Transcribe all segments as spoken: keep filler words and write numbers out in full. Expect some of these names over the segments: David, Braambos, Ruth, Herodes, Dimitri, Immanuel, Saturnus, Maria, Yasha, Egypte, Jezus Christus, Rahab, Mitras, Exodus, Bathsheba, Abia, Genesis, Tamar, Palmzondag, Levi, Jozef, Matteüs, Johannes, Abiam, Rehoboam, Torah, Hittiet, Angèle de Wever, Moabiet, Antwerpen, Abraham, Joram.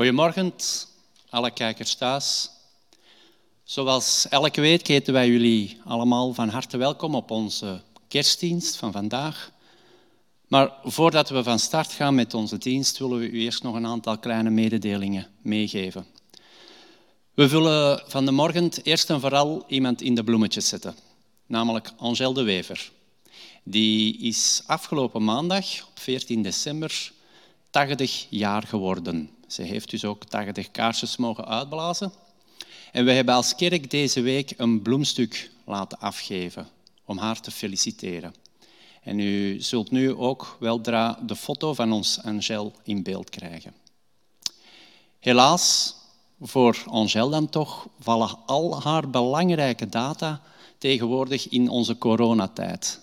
Goedemorgen, alle kijkers thuis. Zoals elke week heten wij jullie allemaal van harte welkom op onze kerstdienst van vandaag. Maar voordat we van start gaan met onze dienst, willen we u eerst nog een aantal kleine mededelingen meegeven. We willen van de morgen eerst en vooral iemand in de bloemetjes zetten, namelijk Angèle de Wever. Die is afgelopen maandag, op veertien december, tachtig jaar geworden. Ze heeft dus ook tachtig kaarsjes mogen uitblazen. En we hebben als kerk deze week een bloemstuk laten afgeven om haar te feliciteren. En u zult nu ook weldra de foto van ons Angèle in beeld krijgen. Helaas, voor Angèle dan toch, vallen al haar belangrijke data tegenwoordig in onze coronatijd.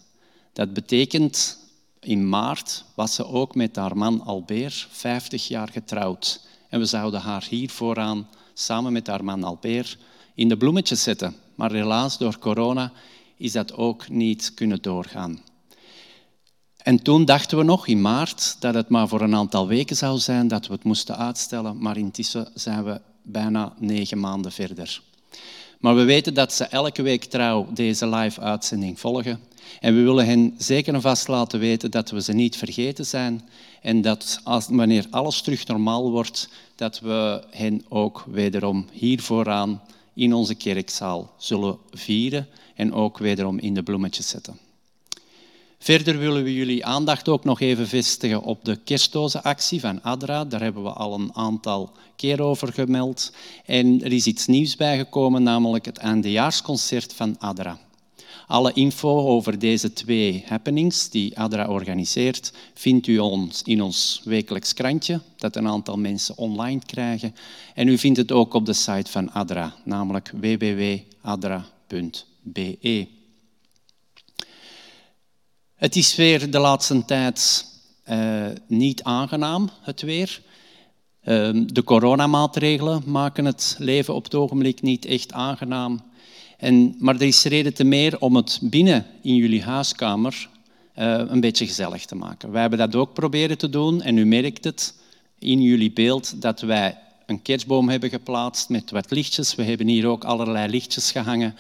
Dat betekent, in maart was ze ook met haar man Albeer vijftig jaar getrouwd. En we zouden haar hier vooraan samen met haar man Albeer in de bloemetjes zetten. Maar helaas, door corona is dat ook niet kunnen doorgaan. En toen dachten we nog in maart dat het maar voor een aantal weken zou zijn dat we het moesten uitstellen. Maar intussen zijn we bijna negen maanden verder. Maar we weten dat ze elke week trouw deze live-uitzending volgen. En we willen hen zeker en vast laten weten dat we ze niet vergeten zijn. En dat als, wanneer alles terug normaal wordt, dat we hen ook wederom hier vooraan in onze kerkzaal zullen vieren. En ook wederom in de bloemetjes zetten. Verder willen we jullie aandacht ook nog even vestigen op de kerstdozenactie van ADRA. Daar hebben we al een aantal keer over gemeld. En er is iets nieuws bijgekomen, namelijk het eindejaarsconcert van ADRA. Alle info over deze twee happenings die ADRA organiseert, vindt u in ons wekelijks krantje, dat een aantal mensen online krijgen. En u vindt het ook op de site van ADRA, namelijk w w w punt adra punt b e. Het is weer de laatste tijd uh, niet aangenaam, het weer. Uh, de coronamaatregelen maken het leven op het ogenblik niet echt aangenaam. En, maar er is reden te meer om het binnen in jullie huiskamer uh, een beetje gezellig te maken. Wij hebben dat ook proberen te doen en u merkt het in jullie beeld dat wij een kerstboom hebben geplaatst met wat lichtjes. We hebben hier ook allerlei lichtjes gehangen.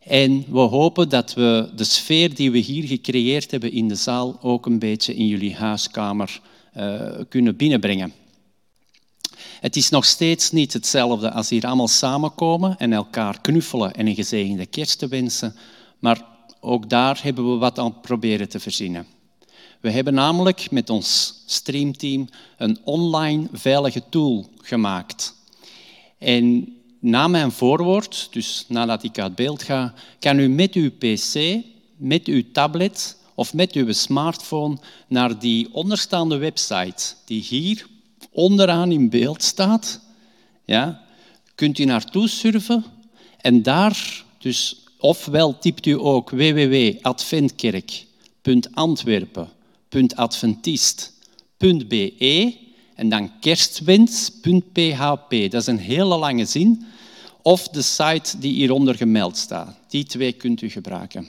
En we hopen dat we de sfeer die we hier gecreëerd hebben in de zaal ook een beetje in jullie huiskamer uh, kunnen binnenbrengen. Het is nog steeds niet hetzelfde als hier allemaal samenkomen en elkaar knuffelen en een gezegende kerst te wensen, maar ook daar hebben we wat aan proberen te verzinnen. We hebben namelijk met ons streamteam een online veilige tool gemaakt. En na mijn voorwoord, dus nadat ik uit beeld ga, kan u met uw pc, met uw tablet of met uw smartphone naar die onderstaande website die hier onderaan in beeld staat. Ja, kunt u naartoe surfen en daar, dus, ofwel typt u ook w w w punt adventkerk punt antwerpen punt adventist punt b e en dan kerstwens punt p h p. Dat is een hele lange zin. Of de site die hieronder gemeld staat. Die twee kunt u gebruiken.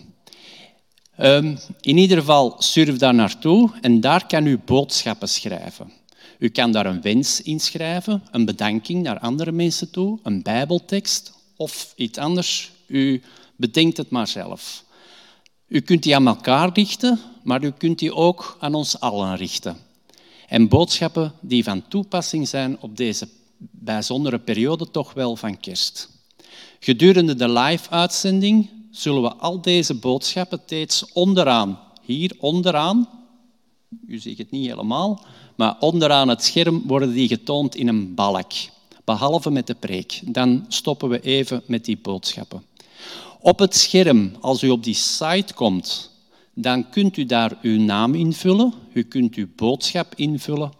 Um, in ieder geval, surf daar naartoe en daar kan u boodschappen schrijven. U kan daar een wens inschrijven, een bedanking naar andere mensen toe, een bijbeltekst of iets anders. U bedenkt het maar zelf. U kunt die aan elkaar richten, maar u kunt die ook aan ons allen richten. En boodschappen die van toepassing zijn op deze bijzondere periode toch wel van kerst. Gedurende de live-uitzending zullen we al deze boodschappen tevens onderaan, hier onderaan, u ziet het niet helemaal, maar onderaan het scherm worden die getoond in een balk, behalve met de preek. Dan stoppen we even met die boodschappen. Op het scherm, als u op die site komt, dan kunt u daar uw naam invullen, u kunt uw boodschap invullen,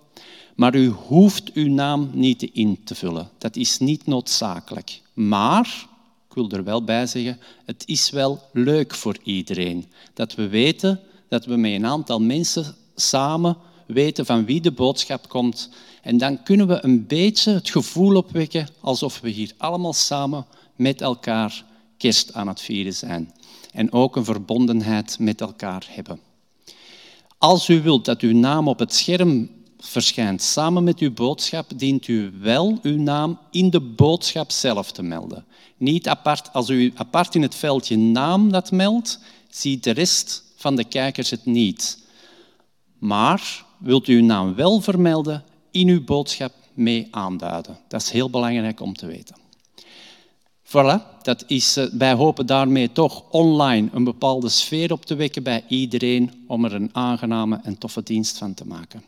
maar u hoeft uw naam niet in te vullen. Dat is niet noodzakelijk. Maar, ik wil er wel bij zeggen, het is wel leuk voor iedereen dat we weten dat we met een aantal mensen samen weten van wie de boodschap komt. En dan kunnen we een beetje het gevoel opwekken alsof we hier allemaal samen met elkaar kerst aan het vieren zijn. En ook een verbondenheid met elkaar hebben. Als u wilt dat uw naam op het scherm verschijnt samen met uw boodschap, dient u wel uw naam in de boodschap zelf te melden. Niet apart. Als u apart in het veldje naam dat meldt, ziet de rest van de kijkers het niet. Maar wilt u uw naam wel vermelden, in uw boodschap mee aanduiden. Dat is heel belangrijk om te weten. Voilà, dat is, wij hopen daarmee toch online een bepaalde sfeer op te wekken bij iedereen om er een aangename en toffe dienst van te maken.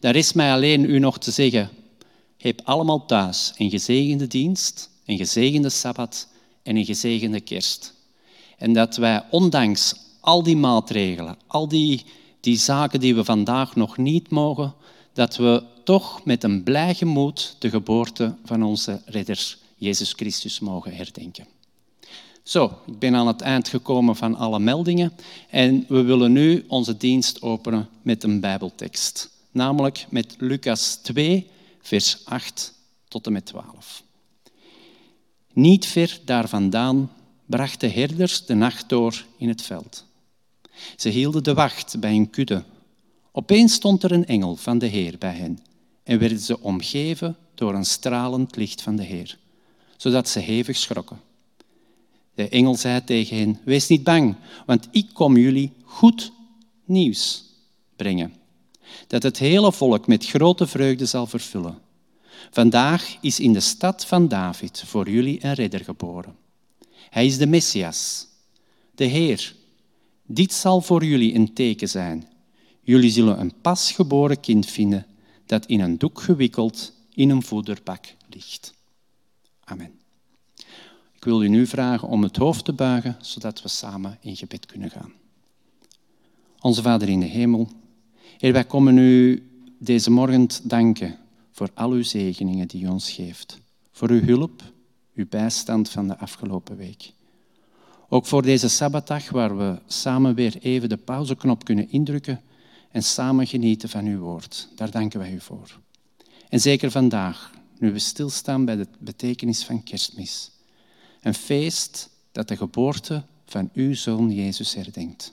Daar is mij alleen u nog te zeggen, heb allemaal thuis een gezegende dienst, een gezegende Sabbat en een gezegende Kerst. En dat wij ondanks al die maatregelen, al die, die zaken die we vandaag nog niet mogen, dat we toch met een blij gemoed de geboorte van onze redder Jezus Christus mogen herdenken. Zo, ik ben aan het eind gekomen van alle meldingen en we willen nu onze dienst openen met een Bijbeltekst. Namelijk met Lucas twee, vers acht tot en met twaalf. Niet ver daar vandaan brachten herders de nacht door in het veld. Ze hielden de wacht bij een kudde. Opeens stond er een engel van de Heer bij hen en werden ze omgeven door een stralend licht van de Heer, zodat ze hevig schrokken. De engel zei tegen hen, wees niet bang, want ik kom jullie goed nieuws brengen, dat het hele volk met grote vreugde zal vervullen. Vandaag is in de stad van David voor jullie een redder geboren. Hij is de Messias, de Heer. Dit zal voor jullie een teken zijn. Jullie zullen een pasgeboren kind vinden dat in een doek gewikkeld in een voederbak ligt. Amen. Ik wil u nu vragen om het hoofd te buigen, zodat we samen in gebed kunnen gaan. Onze Vader in de hemel, Heer, wij komen u deze morgen danken voor al uw zegeningen die u ons geeft. Voor uw hulp, uw bijstand van de afgelopen week. Ook voor deze Sabbatdag, waar we samen weer even de pauzeknop kunnen indrukken en samen genieten van uw woord. Daar danken wij u voor. En zeker vandaag, nu we stilstaan bij de betekenis van Kerstmis. Een feest dat de geboorte van uw Zoon Jezus herdenkt.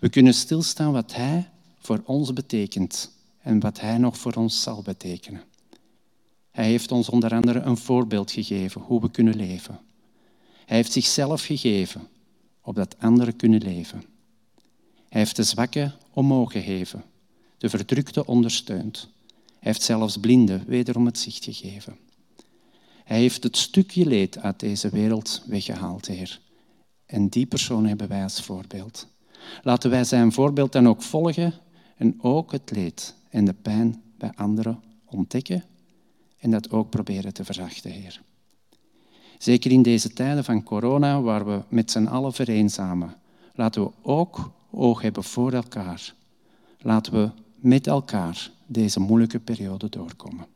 We kunnen stilstaan wat Hij voor ons betekent en wat Hij nog voor ons zal betekenen. Hij heeft ons onder andere een voorbeeld gegeven hoe we kunnen leven. Hij heeft zichzelf gegeven, opdat anderen kunnen leven. Hij heeft de zwakken omhoog geheven, de verdrukte ondersteund. Hij heeft zelfs blinden wederom het zicht gegeven. Hij heeft het stukje leed uit deze wereld weggehaald, Heer. En die persoon hebben wij als voorbeeld. Laten wij zijn voorbeeld dan ook volgen en ook het leed en de pijn bij anderen ontdekken en dat ook proberen te verachten, Heer. Zeker in deze tijden van corona, waar we met z'n allen vereenzamen, laten we ook oog hebben voor elkaar. Laten we met elkaar deze moeilijke periode doorkomen.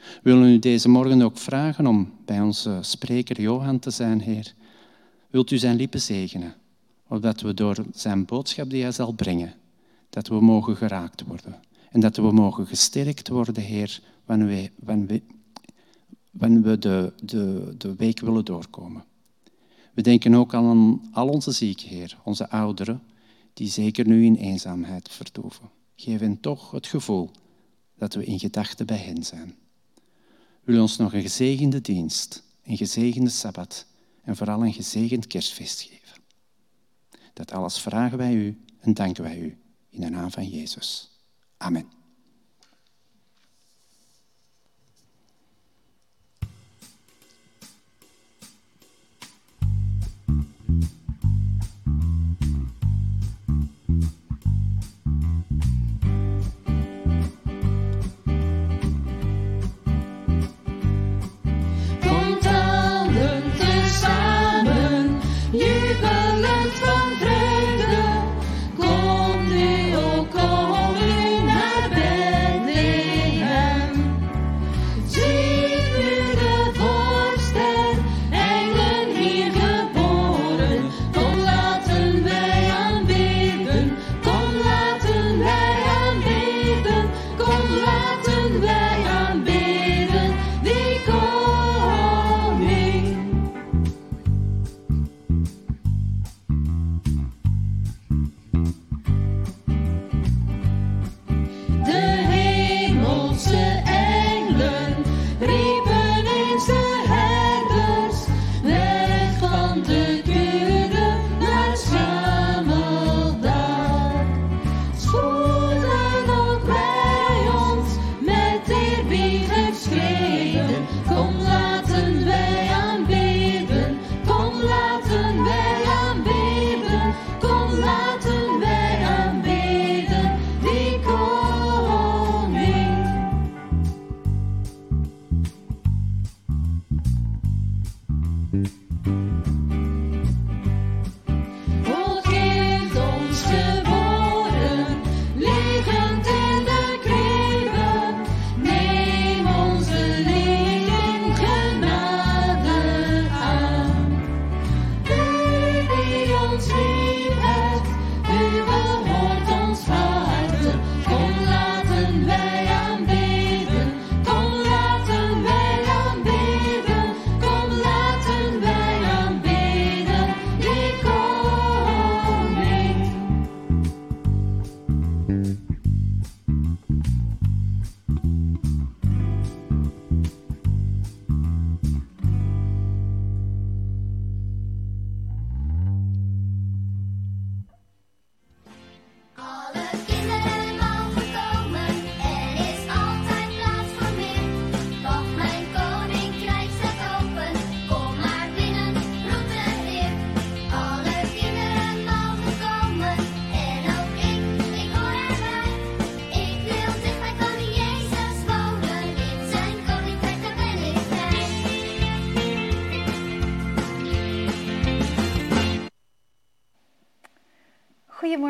We willen u deze morgen ook vragen om bij onze spreker Johan te zijn, Heer. Wilt u zijn lippen zegenen, opdat we door zijn boodschap die hij zal brengen, dat we mogen geraakt worden. En dat we mogen gesterkt worden, Heer, wanneer we, wanneer we, wanneer we de, de, de week willen doorkomen. We denken ook aan al onze zieken, Heer, onze ouderen, die zeker nu in eenzaamheid vertoeven. Geef hen toch het gevoel dat we in gedachten bij hen zijn. We willen ons nog een gezegende dienst, een gezegende Sabbat en vooral een gezegend Kerstfeest geven. Dat alles vragen wij u en danken wij u in de naam van Jezus. Amen. Van vreugde, kom nu, o koning, naar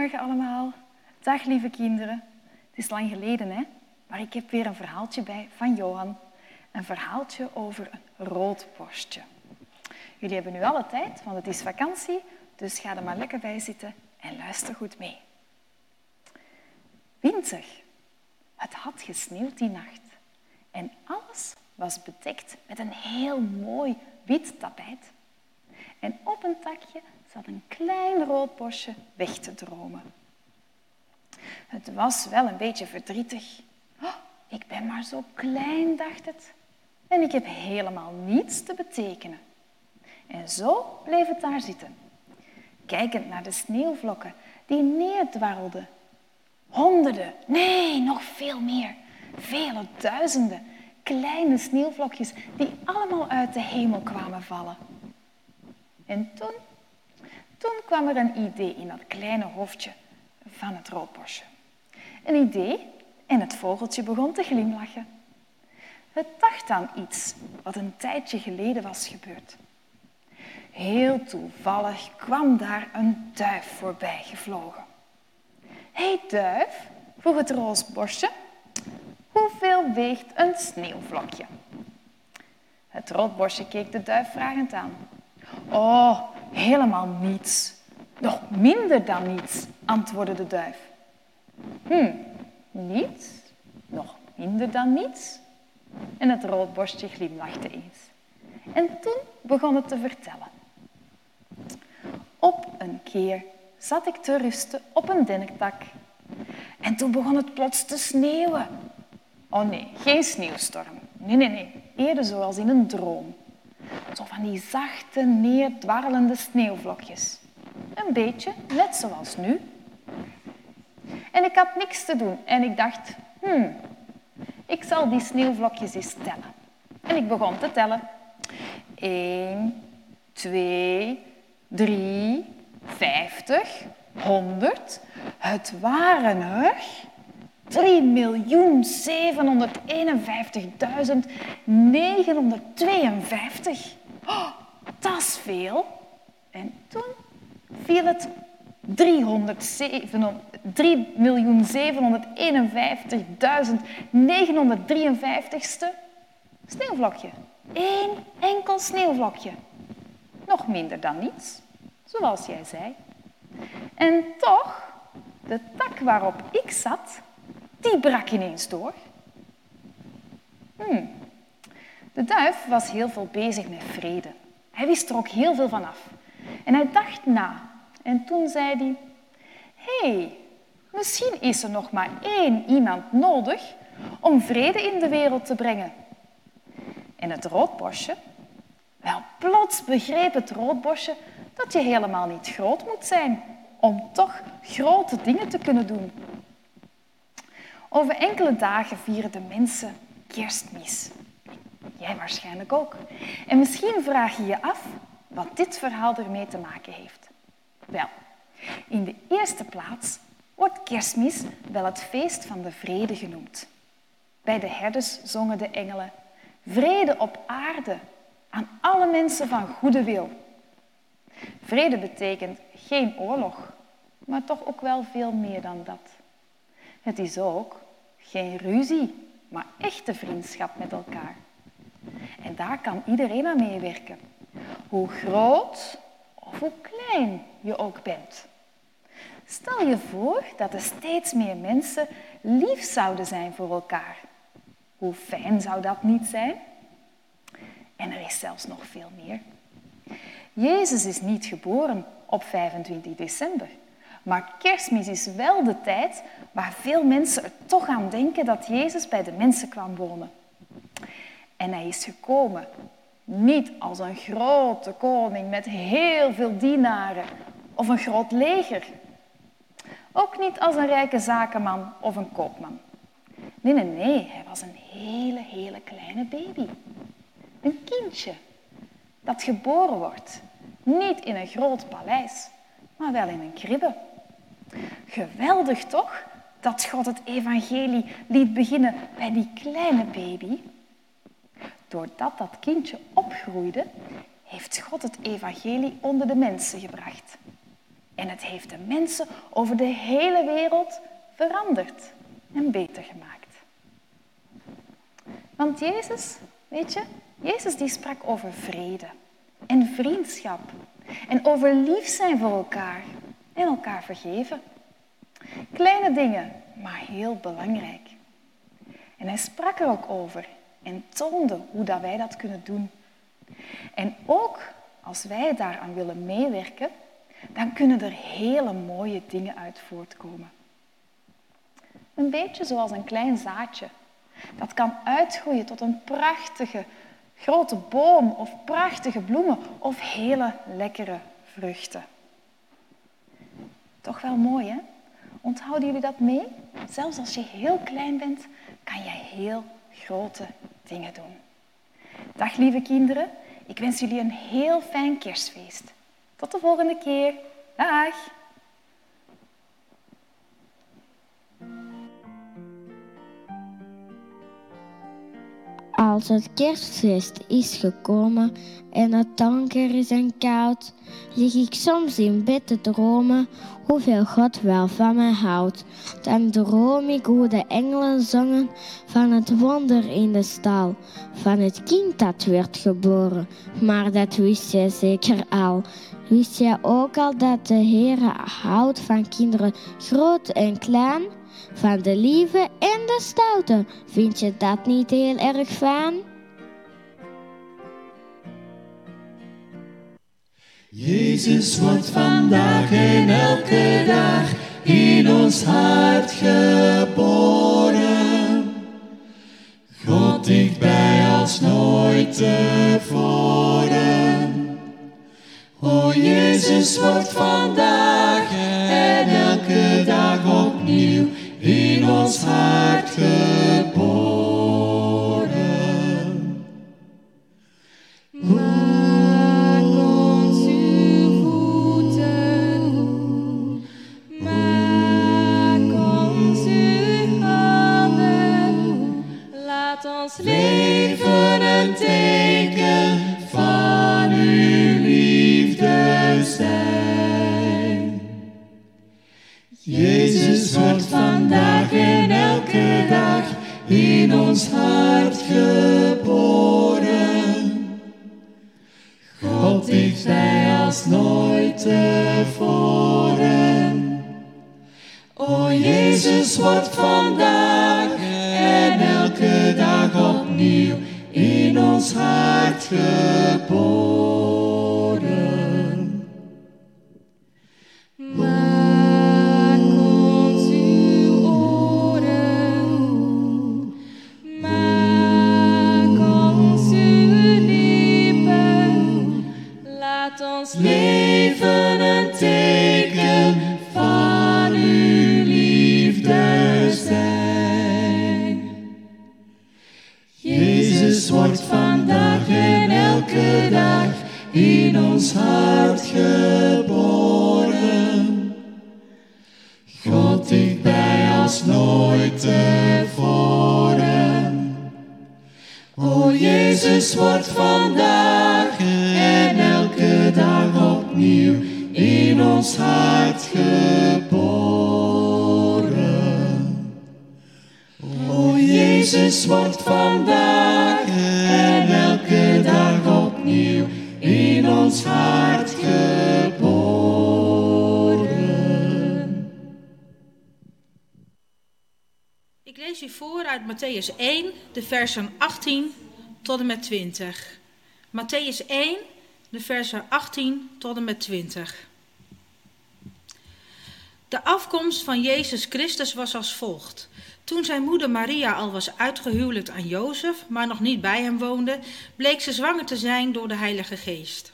Goedemorgen allemaal. Dag lieve kinderen. Het is lang geleden, hè? Maar ik heb weer een verhaaltje bij van Johan. Een verhaaltje over een roodborstje. Jullie hebben nu alle tijd, want het is vakantie. Dus ga er maar lekker bij zitten en luister goed mee. Winter. Het had gesneeuwd die nacht. En alles was bedekt met een heel mooi wit tapijt. En op een takje zat een klein roodborstje weg te dromen. Het was wel een beetje verdrietig. Oh, ik ben maar zo klein, dacht het. En ik heb helemaal niets te betekenen. En zo bleef het daar zitten. Kijkend naar de sneeuwvlokken die neerdwarrelden. Honderden, nee, nog veel meer. Vele duizenden kleine sneeuwvlokjes die allemaal uit de hemel kwamen vallen. En toen, toen kwam er een idee in dat kleine hoofdje van het roodborstje. Een idee en het vogeltje begon te glimlachen. Het dacht aan iets wat een tijdje geleden was gebeurd. Heel toevallig kwam daar een duif voorbij gevlogen. Hé hey, duif, vroeg het roodborstje, hoeveel weegt een sneeuwvlokje? Het roodborstje keek de duif vragend aan. Oh, helemaal niets. Nog minder dan niets, antwoordde de duif. Hm, niets? Nog minder dan niets? En het roodborstje glimlachte eens. En toen begon het te vertellen. Op een keer zat ik te rusten op een dennentak. En toen begon het plots te sneeuwen. Oh nee, geen sneeuwstorm. Nee, nee, nee. Eerder zoals in een droom. Zo van die zachte, neerdwarrelende sneeuwvlokjes. Een beetje, net zoals nu. En ik had niks te doen en ik dacht, hmm, ik zal die sneeuwvlokjes eens tellen. En ik begon te tellen. Eén, twee, drie, vijftig, honderd. Het waren er drie miljoen zevenhonderdeenenvijftigduizend negenhonderdtweeënvijftig. Oh, dat is veel. En toen viel het drie miljoen zevenhonderdeenenvijftigduizend negenhonderddrieënvijftigste sneeuwvlokje. Eén enkel sneeuwvlokje. Nog minder dan niets, zoals jij zei. En toch, de tak waarop ik zat, die brak ineens door. Hmm. De duif was heel veel bezig met vrede. Hij wist er ook heel veel van af. En hij dacht na. En toen zei hij, hé, hey, misschien is er nog maar één iemand nodig om vrede in de wereld te brengen. En het roodborstje? Wel, plots begreep het roodborstje dat je helemaal niet groot moet zijn om toch grote dingen te kunnen doen. Over enkele dagen vieren de mensen kerstmis. Jij waarschijnlijk ook. En misschien vraag je je af wat dit verhaal ermee te maken heeft. Wel, in de eerste plaats wordt kerstmis wel het feest van de vrede genoemd. Bij de herders zongen de engelen, vrede op aarde aan alle mensen van goede wil. Vrede betekent geen oorlog, maar toch ook wel veel meer dan dat. Het is ook geen ruzie, maar echte vriendschap met elkaar. En daar kan iedereen aan meewerken. Hoe groot of hoe klein je ook bent. Stel je voor dat er steeds meer mensen lief zouden zijn voor elkaar. Hoe fijn zou dat niet zijn? En er is zelfs nog veel meer. Jezus is niet geboren op vijfentwintig december. Maar kerstmis is wel de tijd waar veel mensen er toch aan denken dat Jezus bij de mensen kwam wonen. En hij is gekomen, niet als een grote koning met heel veel dienaren of een groot leger. Ook niet als een rijke zakenman of een koopman. Nee, nee, nee, hij was een hele, hele kleine baby. Een kindje dat geboren wordt, niet in een groot paleis, maar wel in een kribbe. Geweldig toch, dat God het evangelie liet beginnen bij die kleine baby. Doordat dat kindje opgroeide, heeft God het evangelie onder de mensen gebracht. En het heeft de mensen over de hele wereld veranderd en beter gemaakt. Want Jezus, weet je, Jezus die sprak over vrede en vriendschap en over lief zijn voor elkaar en elkaar vergeven. Kleine dingen, maar heel belangrijk. En hij sprak er ook over en toonde hoe dat wij dat kunnen doen. En ook als wij daaraan willen meewerken, dan kunnen er hele mooie dingen uit voortkomen. Een beetje zoals een klein zaadje. Dat kan uitgroeien tot een prachtige grote boom of prachtige bloemen of hele lekkere vruchten. Toch wel mooi, hè? Onthouden jullie dat mee? Zelfs als je heel klein bent, kan jij heel grote dingen doen. Dag lieve kinderen, ik wens jullie een heel fijn kerstfeest. Tot de volgende keer. Dag! Als het kerstfeest is gekomen en het donker is en koud, lig ik soms in bed te dromen hoeveel God wel van mij houdt. Dan droom ik hoe de engelen zongen van het wonder in de stal, van het kind dat werd geboren, maar dat wist jij zeker al. Wist jij ook al dat de Heere houdt van kinderen groot en klein? Van de lieve en de stoute, vind je dat niet heel erg fijn? Jezus wordt vandaag en elke dag in ons hart geboren. God dichtbij als nooit tevoren. O Jezus wordt vandaag en elke dag opnieuw in ons hart geboren. Maak ons uw voeten, maak ons uw handen, laat ons leven een teken van uw liefde zijn. Jezus wordt vandaag en elke dag in ons hart geboren. God dichtbij als nooit tevoren. O Jezus wordt vandaag en elke dag opnieuw in ons hart geboren. Ons leven een teken van uw liefde zijn. Jezus wordt vandaag en elke dag in ons hart geboren. God dichtbij als nooit tevoren. O Jezus wordt vandaag en elke dag opnieuw in ons hart geboren. O Jezus wordt vandaag en elke dag opnieuw in ons hart geboren. Ik lees u voor uit Matteüs één, de versen achttien tot en met twintig. Matteüs één, de versen achttien tot en met twintig. De afkomst van Jezus Christus was als volgt. Toen zijn moeder Maria al was uitgehuwelijkt aan Jozef, maar nog niet bij hem woonde, bleek ze zwanger te zijn door de Heilige Geest.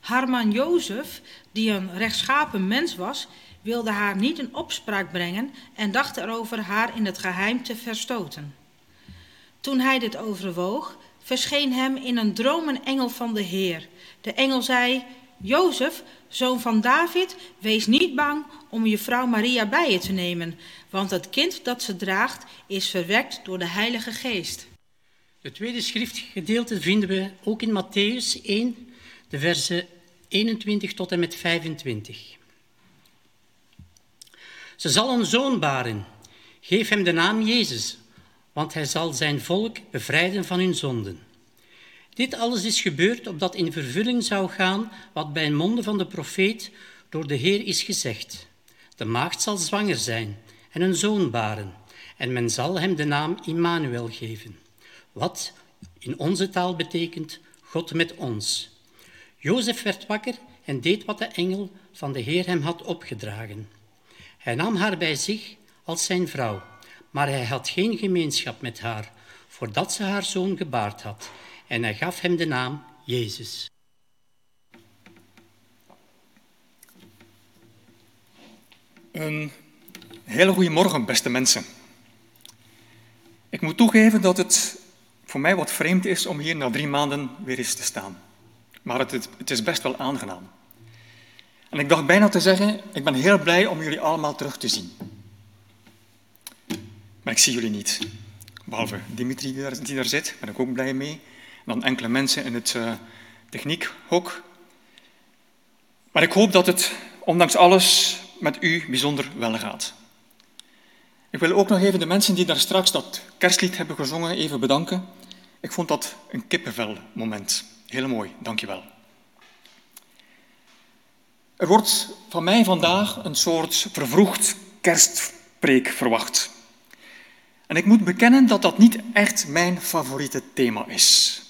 Haar man Jozef, die een rechtschapen mens was, wilde haar niet in opspraak brengen en dacht erover haar in het geheim te verstoten. Toen hij dit overwoog, verscheen hem in een droom een engel van de Heer. De engel zei, Jozef, zoon van David, wees niet bang om je vrouw Maria bij je te nemen, want het kind dat ze draagt is verwekt door de Heilige Geest. Het tweede schriftgedeelte vinden we ook in Matteüs één, de versen eenentwintig tot en met vijfentwintig. Ze zal een zoon baren. Geef hem de naam Jezus, want hij zal zijn volk bevrijden van hun zonden. Dit alles is gebeurd opdat in vervulling zou gaan wat bij de monden van de profeet door de Heer is gezegd. De maagd zal zwanger zijn en een zoon baren, en men zal hem de naam Immanuel geven, wat in onze taal betekent God met ons. Jozef werd wakker en deed wat de engel van de Heer hem had opgedragen. Hij nam haar bij zich als zijn vrouw, maar hij had geen gemeenschap met haar, voordat ze haar zoon gebaard had, en hij gaf hem de naam Jezus. Een hele goede morgen, beste mensen. Ik moet toegeven dat het voor mij wat vreemd is om hier na drie maanden weer eens te staan. Maar het, het is best wel aangenaam. En ik dacht bijna te zeggen, ik ben heel blij om jullie allemaal terug te zien. Maar ik zie jullie niet. Behalve Dimitri die daar, die daar zit, daar ben ik ook blij mee. En dan enkele mensen in het uh, techniekhok. Maar ik hoop dat het, ondanks alles, met u bijzonder wel gaat. Ik wil ook nog even de mensen die daar straks dat kerstlied hebben gezongen even bedanken. Ik vond dat een kippenvelmoment. Heel mooi, dankjewel. Er wordt van mij vandaag een soort vervroegd kerstpreek verwacht. En ik moet bekennen dat dat niet echt mijn favoriete thema is.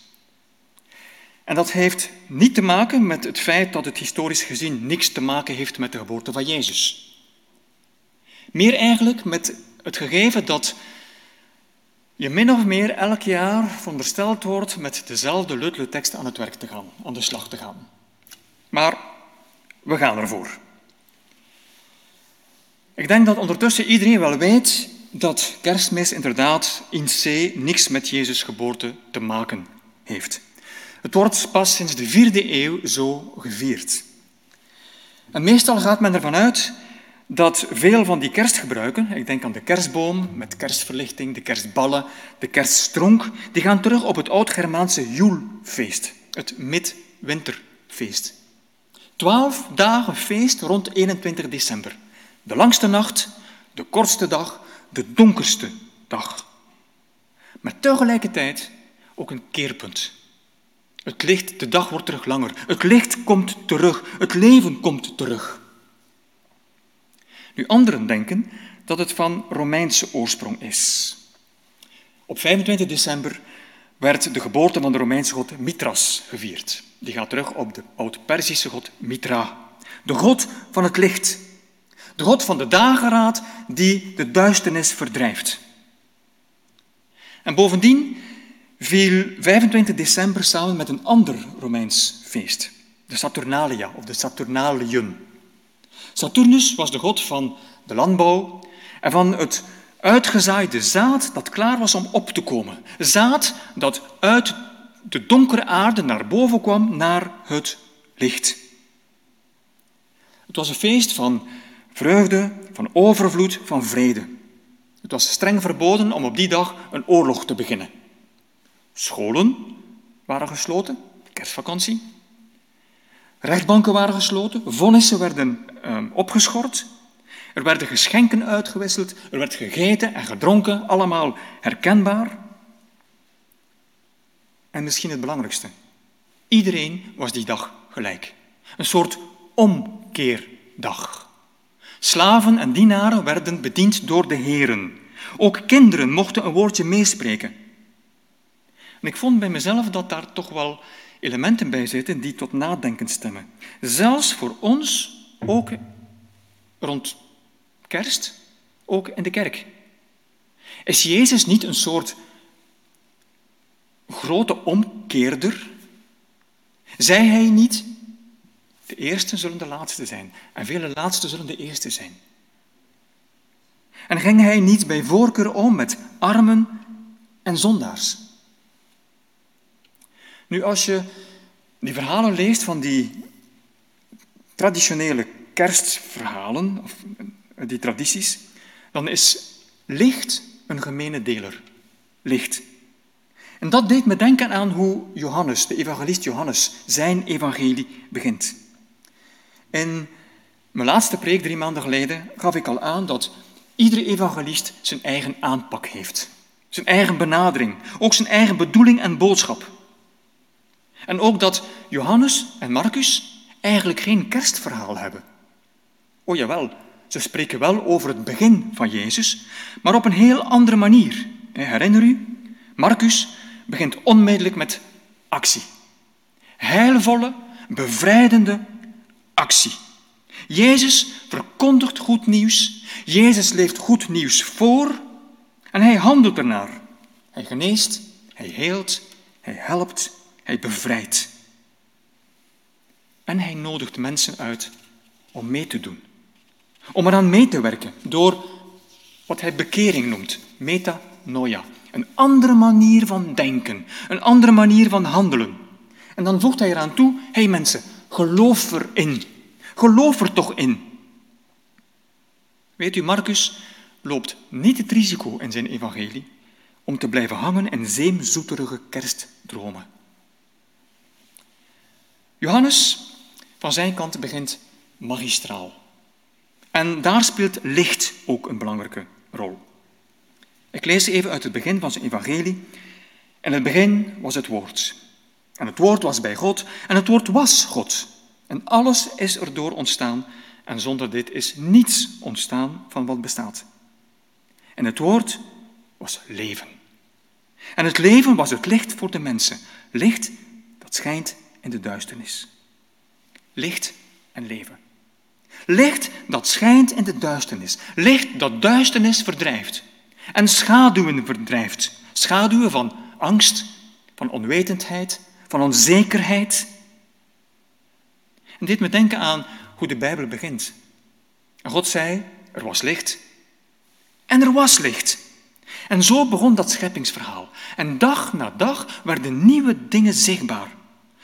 En dat heeft niet te maken met het feit dat het historisch gezien niks te maken heeft met de geboorte van Jezus. Meer eigenlijk met het gegeven dat je min of meer elk jaar verondersteld wordt met dezelfde leuteltekst aan het werk te gaan, aan de slag te gaan. Maar we gaan ervoor. Ik denk dat ondertussen iedereen wel weet dat kerstmis inderdaad in C niks met Jezus' geboorte te maken heeft. Het wordt pas sinds de vierde eeuw zo gevierd. En meestal gaat men ervan uit dat veel van die kerstgebruiken, ik denk aan de kerstboom met kerstverlichting, de kerstballen, de kerststronk, die gaan terug op het oud-Germaanse Joelfeest, het midwinterfeest. Twaalf dagen feest rond eenentwintig december. De langste nacht, de kortste dag, de donkerste dag. Maar tegelijkertijd ook een keerpunt. Het licht, de dag wordt terug langer. Het licht komt terug. Het leven komt terug. Nu, anderen denken dat het van Romeinse oorsprong is. Op vijfentwintig december werd de geboorte van de Romeinse god Mitras gevierd. Die gaat terug op de oud-Perzische god Mitra. De god van het licht. De god van de dageraad die de duisternis verdrijft. En bovendien viel vijfentwintig december samen met een ander Romeins feest. De Saturnalia of de Saturnaliën. Saturnus was de god van de landbouw en van het uitgezaaide zaad dat klaar was om op te komen. Zaad dat uit de donkere aarde naar boven kwam, naar het licht. Het was een feest van vreugde, van overvloed, van vrede. Het was streng verboden om op die dag een oorlog te beginnen. Scholen waren gesloten, kerstvakantie. Rechtbanken waren gesloten, vonnissen werden uh, opgeschort. Er werden geschenken uitgewisseld, er werd gegeten en gedronken, allemaal herkenbaar. En misschien het belangrijkste, iedereen was die dag gelijk. Een soort omkeerdag. Slaven en dienaren werden bediend door de heren. Ook kinderen mochten een woordje meespreken. En ik vond bij mezelf dat daar toch wel elementen bij zitten die tot nadenken stemmen. Zelfs voor ons, ook rond kerst, ook in de kerk. Is Jezus niet een soort grote omkeerder? Zei hij niet, de eersten zullen de laatste zijn en vele laatsten zullen de eerste zijn? En ging hij niet bij voorkeur om met armen en zondaars? Nu, als je die verhalen leest van die traditionele kerstverhalen, of die tradities, dan is licht een gemene deler. Licht. En dat deed me denken aan hoe Johannes, de evangelist Johannes, zijn evangelie begint. In Mijn laatste preek drie maanden geleden gaf ik al aan dat iedere evangelist zijn eigen aanpak heeft. Zijn eigen benadering, ook zijn eigen bedoeling en boodschap. En ook dat Johannes en Marcus eigenlijk geen kerstverhaal hebben. O jawel, ze spreken wel over het begin van Jezus, maar op een heel andere manier. Herinner u, Marcus begint onmiddellijk met actie. Heilvolle, bevrijdende actie. Jezus verkondigt goed nieuws. Jezus leeft goed nieuws voor en hij handelt ernaar. Hij geneest, hij heelt, hij helpt, hij bevrijdt. En hij nodigt mensen uit om mee te doen. Om eraan mee te werken door wat hij bekering noemt, metanoia. Een andere manier van denken, een andere manier van handelen. En dan voegt hij eraan toe, hé hey mensen, geloof erin. Geloof er toch in. Weet u, Marcus loopt niet het risico in zijn evangelie om te blijven hangen in zeemzoeterige kerstdromen. Johannes, van zijn kant, begint magistraal. En daar speelt licht ook een belangrijke rol. Ik lees even uit het begin van zijn evangelie. In het begin was het woord. En het woord was bij God. En het woord was God. En alles is erdoor ontstaan. En zonder dit is niets ontstaan van wat bestaat. En het woord was leven. En het leven was het licht voor de mensen. Licht dat schijnt in de duisternis. Licht en leven. Licht dat schijnt in de duisternis. Licht dat duisternis verdrijft. En schaduwen verdrijft. Schaduwen van angst, van onwetendheid, van onzekerheid. En dit me denken aan hoe de Bijbel begint. En God zei, er was licht. En er was licht. En zo begon dat scheppingsverhaal. En dag na dag werden nieuwe dingen zichtbaar.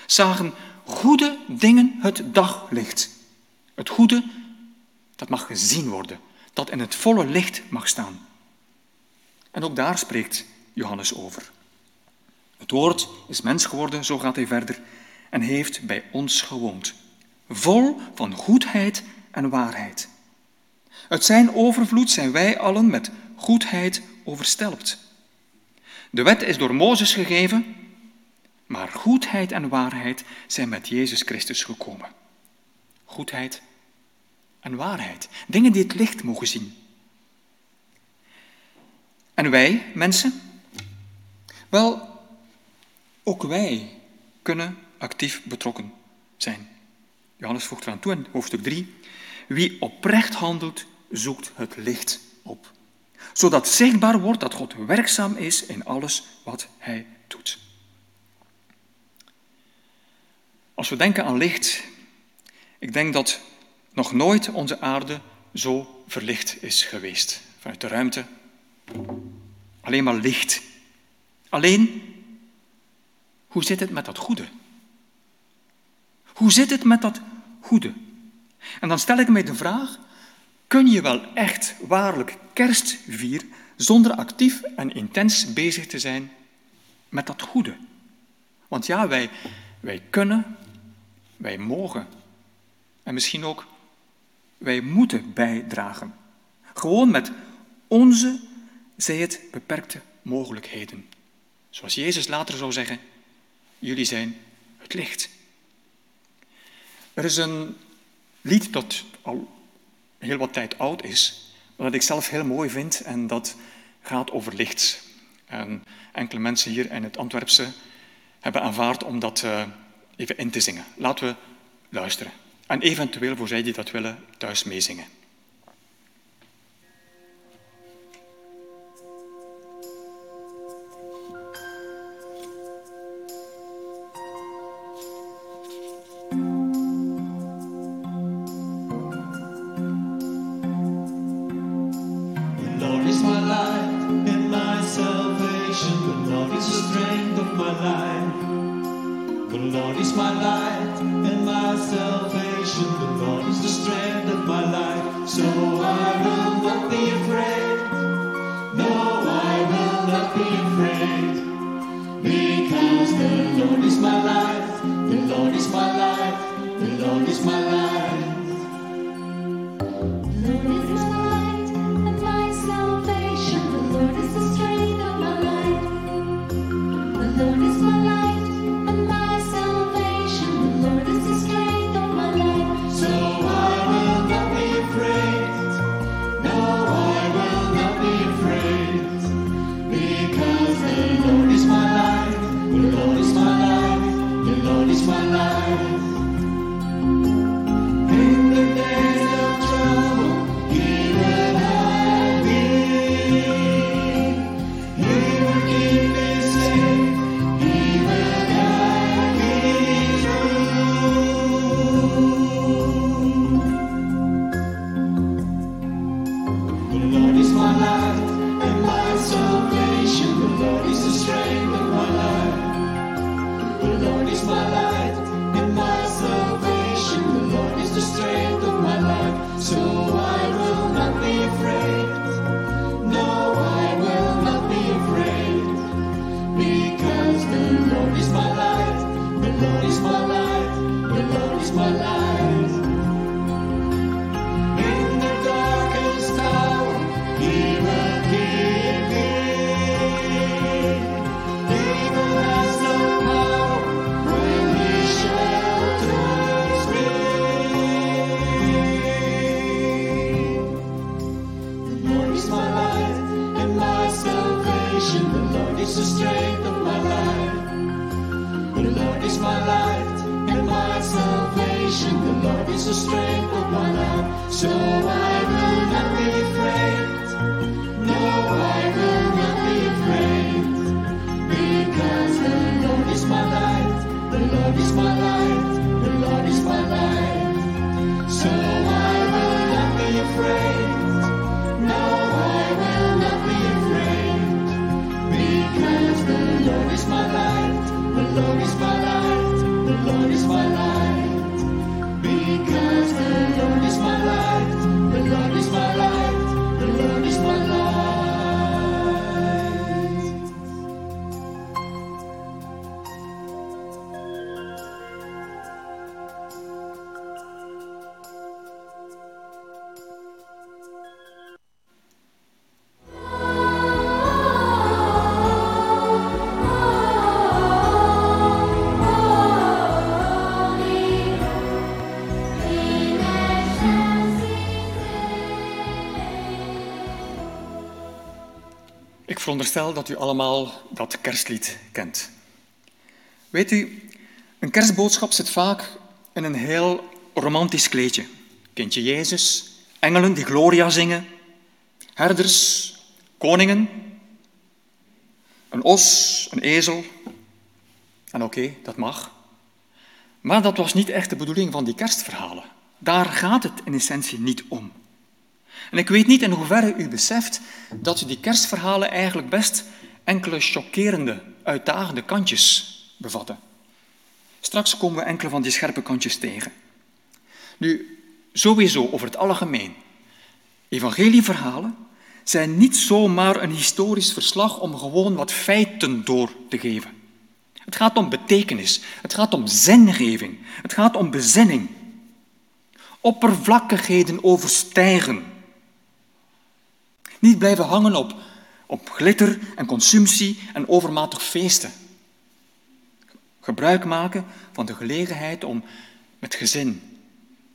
Zagen goede dingen het daglicht. Het goede, dat mag gezien worden. Dat in het volle licht mag staan. En ook daar spreekt Johannes over. Het woord is mens geworden, zo gaat hij verder, en heeft bij ons gewoond. Vol van goedheid en waarheid. Uit zijn overvloed zijn wij allen met goedheid overstelpt. De wet is door Mozes gegeven, maar goedheid en waarheid zijn met Jezus Christus gekomen. Goedheid en waarheid. Dingen die het licht mogen zien. En wij, mensen? Wel, ook wij kunnen actief betrokken zijn. Johannes voegt eraan toe in hoofdstuk drie. Wie oprecht handelt, zoekt het licht op. Zodat zichtbaar wordt dat God werkzaam is in alles wat hij doet. Als we denken aan licht, ik denk dat nog nooit onze aarde zo verlicht is geweest. Vanuit de ruimte. Alleen maar licht. Alleen, hoe zit het met dat goede? Hoe zit het met dat goede? En dan stel ik mij de vraag, kun je wel echt waarlijk kerst vieren zonder actief en intens bezig te zijn met dat goede? Want ja, wij, wij kunnen, wij mogen en misschien ook wij moeten bijdragen. Gewoon met onze, zij het, beperkte mogelijkheden. Zoals Jezus later zou zeggen, jullie zijn het licht. Er is een lied dat al heel wat tijd oud is, maar dat ik zelf heel mooi vind en dat gaat over licht. En enkele mensen hier in het Antwerpse hebben aanvaard om dat even in te zingen. Laten we luisteren. En eventueel voor zij die dat willen, thuis meezingen. The Lord is my life, the Lord is my life. the strength of my life. The Lord is my light and my salvation. The Lord is the strength of my life. So I will not be afraid. No, I will not be afraid. Because the Lord is my light. The Lord is my light. The Lord is my light. In the darkest hour, He will keep me. Even as the power when He shelters me. The Lord is my light and my salvation. The Lord is the strength of my life. The Lord is my light and my salvation. The Lord is the strength of my life. So I will not be afraid. No, I will not be afraid. Because the Lord is my light. The Lord is my light. The Lord is my light. So I will not be afraid. No, I will not be afraid. Because the Lord is my light. The Lord is my light. The Lord is my light. Because the Lord is my light. The Lord is my light. The Lord is my light. Ik veronderstel dat u allemaal dat kerstlied kent. Weet u, een kerstboodschap zit vaak in een heel romantisch kleedje. Kindje Jezus, engelen die Gloria zingen, herders, koningen, een os, een ezel. En oké, okay, dat mag. Maar dat was niet echt de bedoeling van die kerstverhalen. Daar gaat het in essentie niet om. En ik weet niet in hoeverre u beseft dat die kerstverhalen eigenlijk best enkele chockerende, uitdagende kantjes bevatten. Straks komen we enkele van die scherpe kantjes tegen. Nu, sowieso over het algemeen. Evangelieverhalen zijn niet zomaar een historisch verslag om gewoon wat feiten door te geven. Het gaat om betekenis, het gaat om zingeving, het gaat om bezinning. Oppervlakkigheden overstijgen. Niet blijven hangen op, op glitter en consumptie en overmatig feesten. Gebruik maken van de gelegenheid om met gezin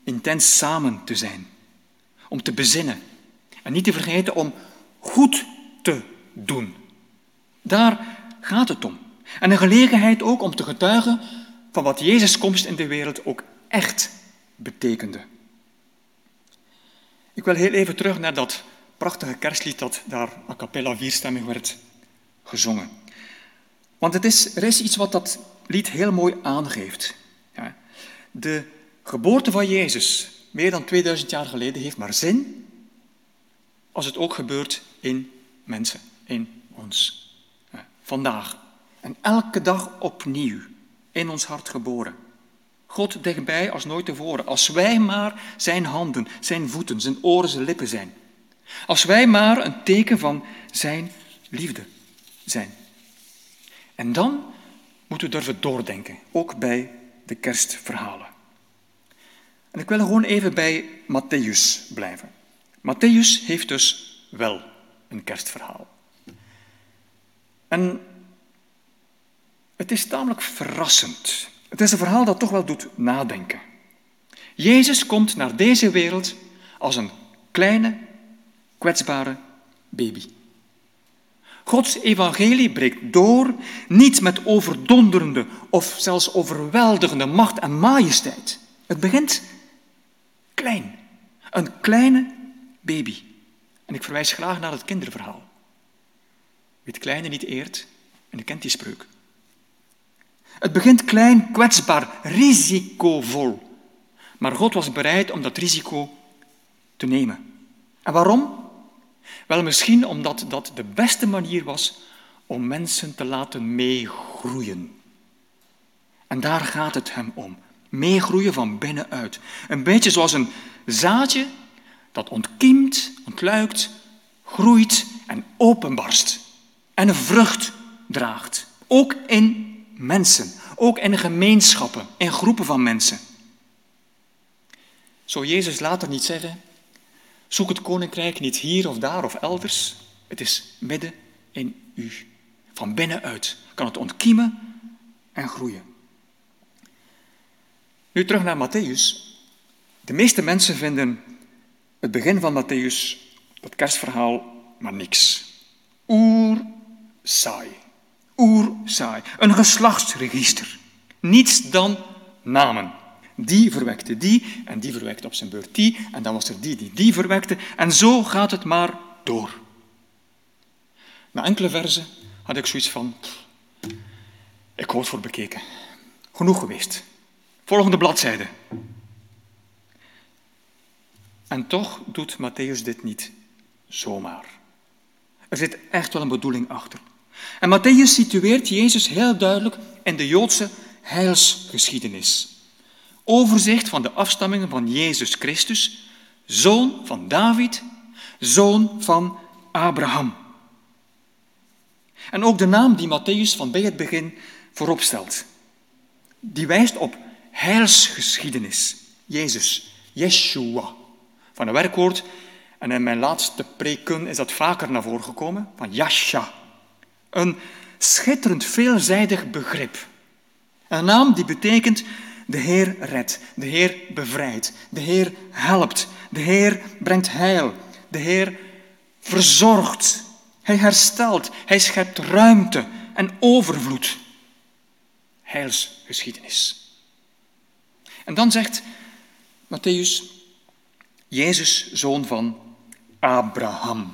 intens samen te zijn. Om te bezinnen. En niet te vergeten om goed te doen. Daar gaat het om. En een gelegenheid ook om te getuigen van wat Jezus' komst in de wereld ook echt betekende. Ik wil heel even terug naar dat prachtige kerstlied dat daar a cappella vierstemmig werd gezongen. Want het is, er is iets wat dat lied heel mooi aangeeft. Ja. De geboorte van Jezus, meer dan tweeduizend jaar geleden, heeft maar zin als het ook gebeurt in mensen, in ons. Ja. Vandaag. En elke dag opnieuw. In ons hart geboren. God dichtbij als nooit tevoren. Als wij maar zijn handen, zijn voeten, zijn oren, zijn lippen zijn. Als wij maar een teken van zijn liefde zijn. En dan moeten we durven doordenken, ook bij de kerstverhalen. En ik wil gewoon even bij Matteüs blijven. Matteüs heeft dus wel een kerstverhaal. En het is tamelijk verrassend. Het is een verhaal dat toch wel doet nadenken. Jezus komt naar deze wereld als een kleine, kwetsbare baby. Gods evangelie breekt door, niet met overdonderende of zelfs overweldigende macht en majesteit. Het begint klein. Een kleine baby. En ik verwijs graag naar het kinderverhaal. Wie het kleine niet eert, en u kent die spreuk. Het begint klein, kwetsbaar, risicovol. Maar God was bereid om dat risico te nemen. En waarom? Wel, misschien omdat dat de beste manier was om mensen te laten meegroeien. En daar gaat het hem om. Meegroeien van binnenuit. Een beetje zoals een zaadje dat ontkiemt, ontluikt, groeit en openbarst. En een vrucht draagt. Ook in mensen. Ook in gemeenschappen, in groepen van mensen. Zou Jezus later niet zeggen, zoek het koninkrijk niet hier of daar of elders. Het is midden in u. Van binnenuit kan het ontkiemen en groeien. Nu terug naar Matteüs. De meeste mensen vinden het begin van Matteüs, dat kerstverhaal, maar niks. Oer saai. Oer saai. Een geslachtsregister. Niets dan namen. Die verwekte die, en die verwekte op zijn beurt die, en dan was er die die die verwekte, en zo gaat het maar door. Na enkele verzen had ik zoiets van, ik hoor het voor bekeken. Genoeg geweest. Volgende bladzijde. En toch doet Matteüs dit niet zomaar. Er zit echt wel een bedoeling achter. En Matteüs situeert Jezus heel duidelijk in de Joodse heilsgeschiedenis. Overzicht van de afstammingen van Jezus Christus, zoon van David, zoon van Abraham. En ook de naam die Matteüs van bij het begin voorop stelt, die wijst op heilsgeschiedenis. Jezus, Yeshua, van een werkwoord, en in mijn laatste preken is dat vaker naar voren gekomen, van Yasha. Een schitterend veelzijdig begrip. Een naam die betekent de Heer redt, de Heer bevrijdt, de Heer helpt, de Heer brengt heil, de Heer verzorgt, Hij herstelt, Hij schept ruimte en overvloed. Heilsgeschiedenis. En dan zegt Matteüs, Jezus, zoon van Abraham.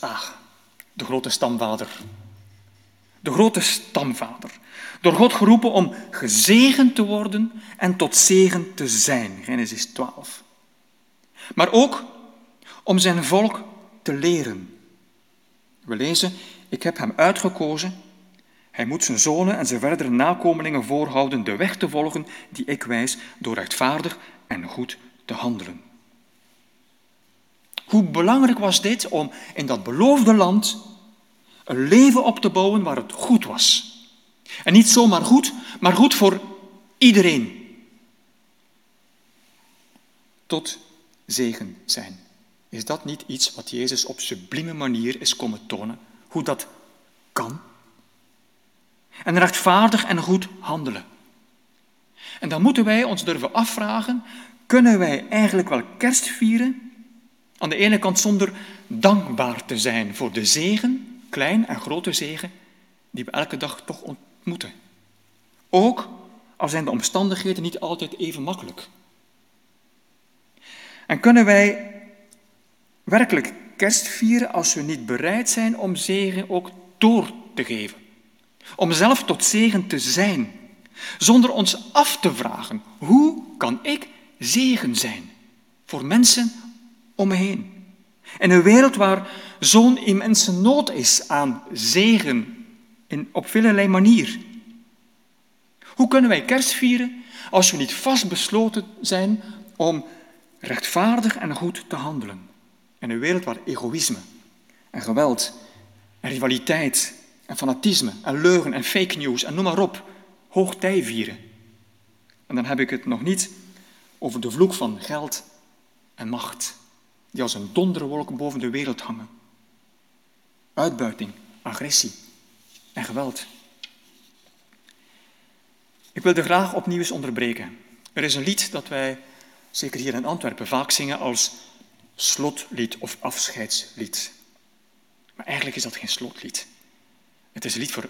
Ach, de grote stamvader. De grote stamvader. Door God geroepen om gezegend te worden en tot zegen te zijn. Genesis twaalf. Maar ook om zijn volk te leren. We lezen, ik heb hem uitgekozen. Hij moet zijn zonen en zijn verdere nakomelingen voorhouden de weg te volgen die ik wijs door rechtvaardig en goed te handelen. Hoe belangrijk was dit om in dat beloofde land een leven op te bouwen waar het goed was. En niet zomaar goed, maar goed voor iedereen. Tot zegen zijn. Is dat niet iets wat Jezus op sublieme manier is komen tonen? Hoe dat kan? En rechtvaardig en goed handelen. En dan moeten wij ons durven afvragen, kunnen wij eigenlijk wel kerst vieren? Aan de ene kant zonder dankbaar te zijn voor de zegen, klein en grote zegen, die we elke dag toch ontmoeten. Ook al zijn de omstandigheden niet altijd even makkelijk. En kunnen wij werkelijk kerst vieren als we niet bereid zijn om zegen ook door te geven? Om zelf tot zegen te zijn, zonder ons af te vragen, hoe kan ik zegen zijn voor mensen om me heen? In een wereld waar zo'n immense nood is aan zegen in, op velerlei manier. Hoe kunnen wij kerst vieren als we niet vastbesloten zijn om rechtvaardig en goed te handelen? In een wereld waar egoïsme en geweld en rivaliteit en fanatisme en leugen en fake news en noem maar op, hoogtij vieren. En dan heb ik het nog niet over de vloek van geld en macht, die als een donderwolk boven de wereld hangen. Uitbuiting, agressie en geweld. Ik wil er graag opnieuw eens onderbreken. Er is een lied dat wij, zeker hier in Antwerpen, vaak zingen als slotlied of afscheidslied. Maar eigenlijk is dat geen slotlied. Het is een lied voor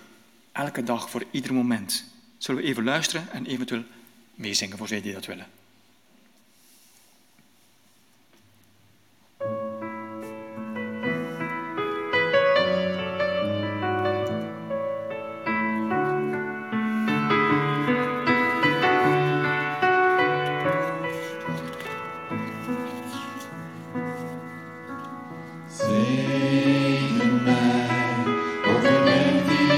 elke dag, voor ieder moment. Zullen we even luisteren en eventueel meezingen voor zij die dat willen. Zegen mij, o geneigd die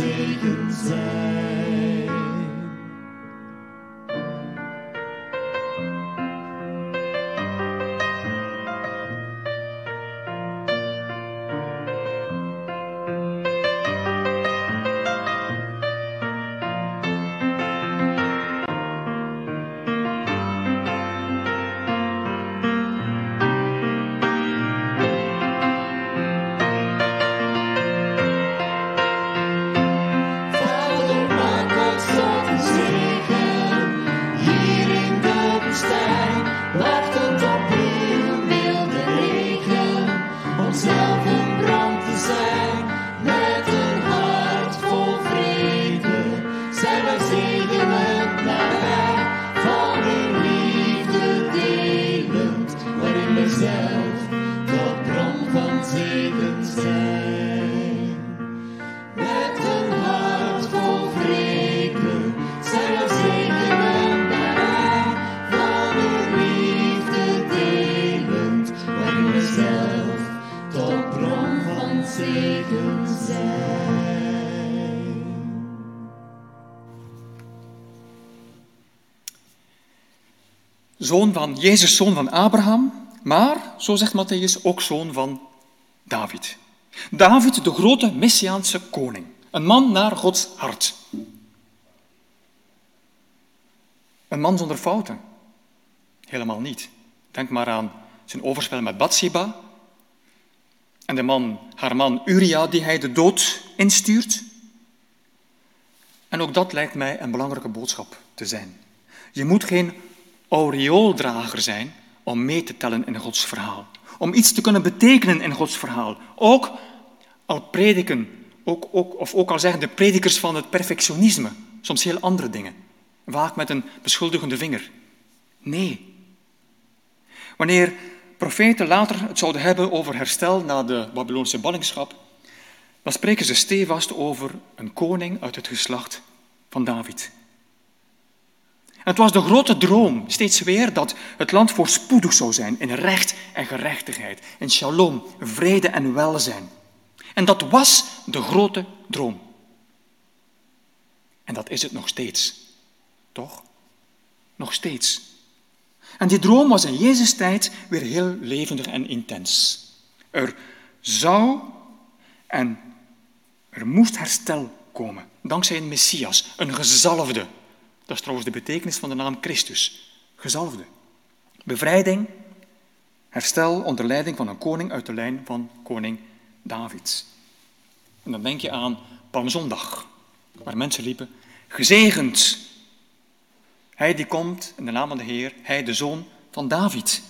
gezegend zijn. Zoon van Jezus, zoon van Abraham, maar, zo zegt Matteüs, ook zoon van David. David, de grote Messiaanse koning. Een man naar Gods hart. Een man zonder fouten. Helemaal niet. Denk maar aan zijn overspel met Bathsheba. En de man, haar man Uria, die hij de dood instuurt. En ook dat lijkt mij een belangrijke boodschap te zijn. Je moet geen aureooldrager zijn om mee te tellen in Gods verhaal. Om iets te kunnen betekenen in Gods verhaal. Ook al prediken, ook, ook, of ook al zeggen de predikers van het perfectionisme soms heel andere dingen. Vaak met een beschuldigende vinger. Nee. Wanneer profeten later het zouden hebben over herstel na de Babylonische ballingschap, dan spreken ze stevast over een koning uit het geslacht van David. En het was de grote droom, steeds weer, dat het land voorspoedig zou zijn in recht en gerechtigheid, in shalom, vrede en welzijn. En dat was de grote droom. En dat is het nog steeds, toch? Nog steeds. En die droom was in Jezus' tijd weer heel levendig en intens. Er zou en er moest herstel komen, dankzij een Messias, een gezalfde. Dat is trouwens de betekenis van de naam Christus, gezalfde. Bevrijding, herstel onder leiding van een koning uit de lijn van koning David. En dan denk je aan Palmzondag, waar mensen riepen, gezegend. Hij die komt in de naam van de Heer, hij de zoon van David.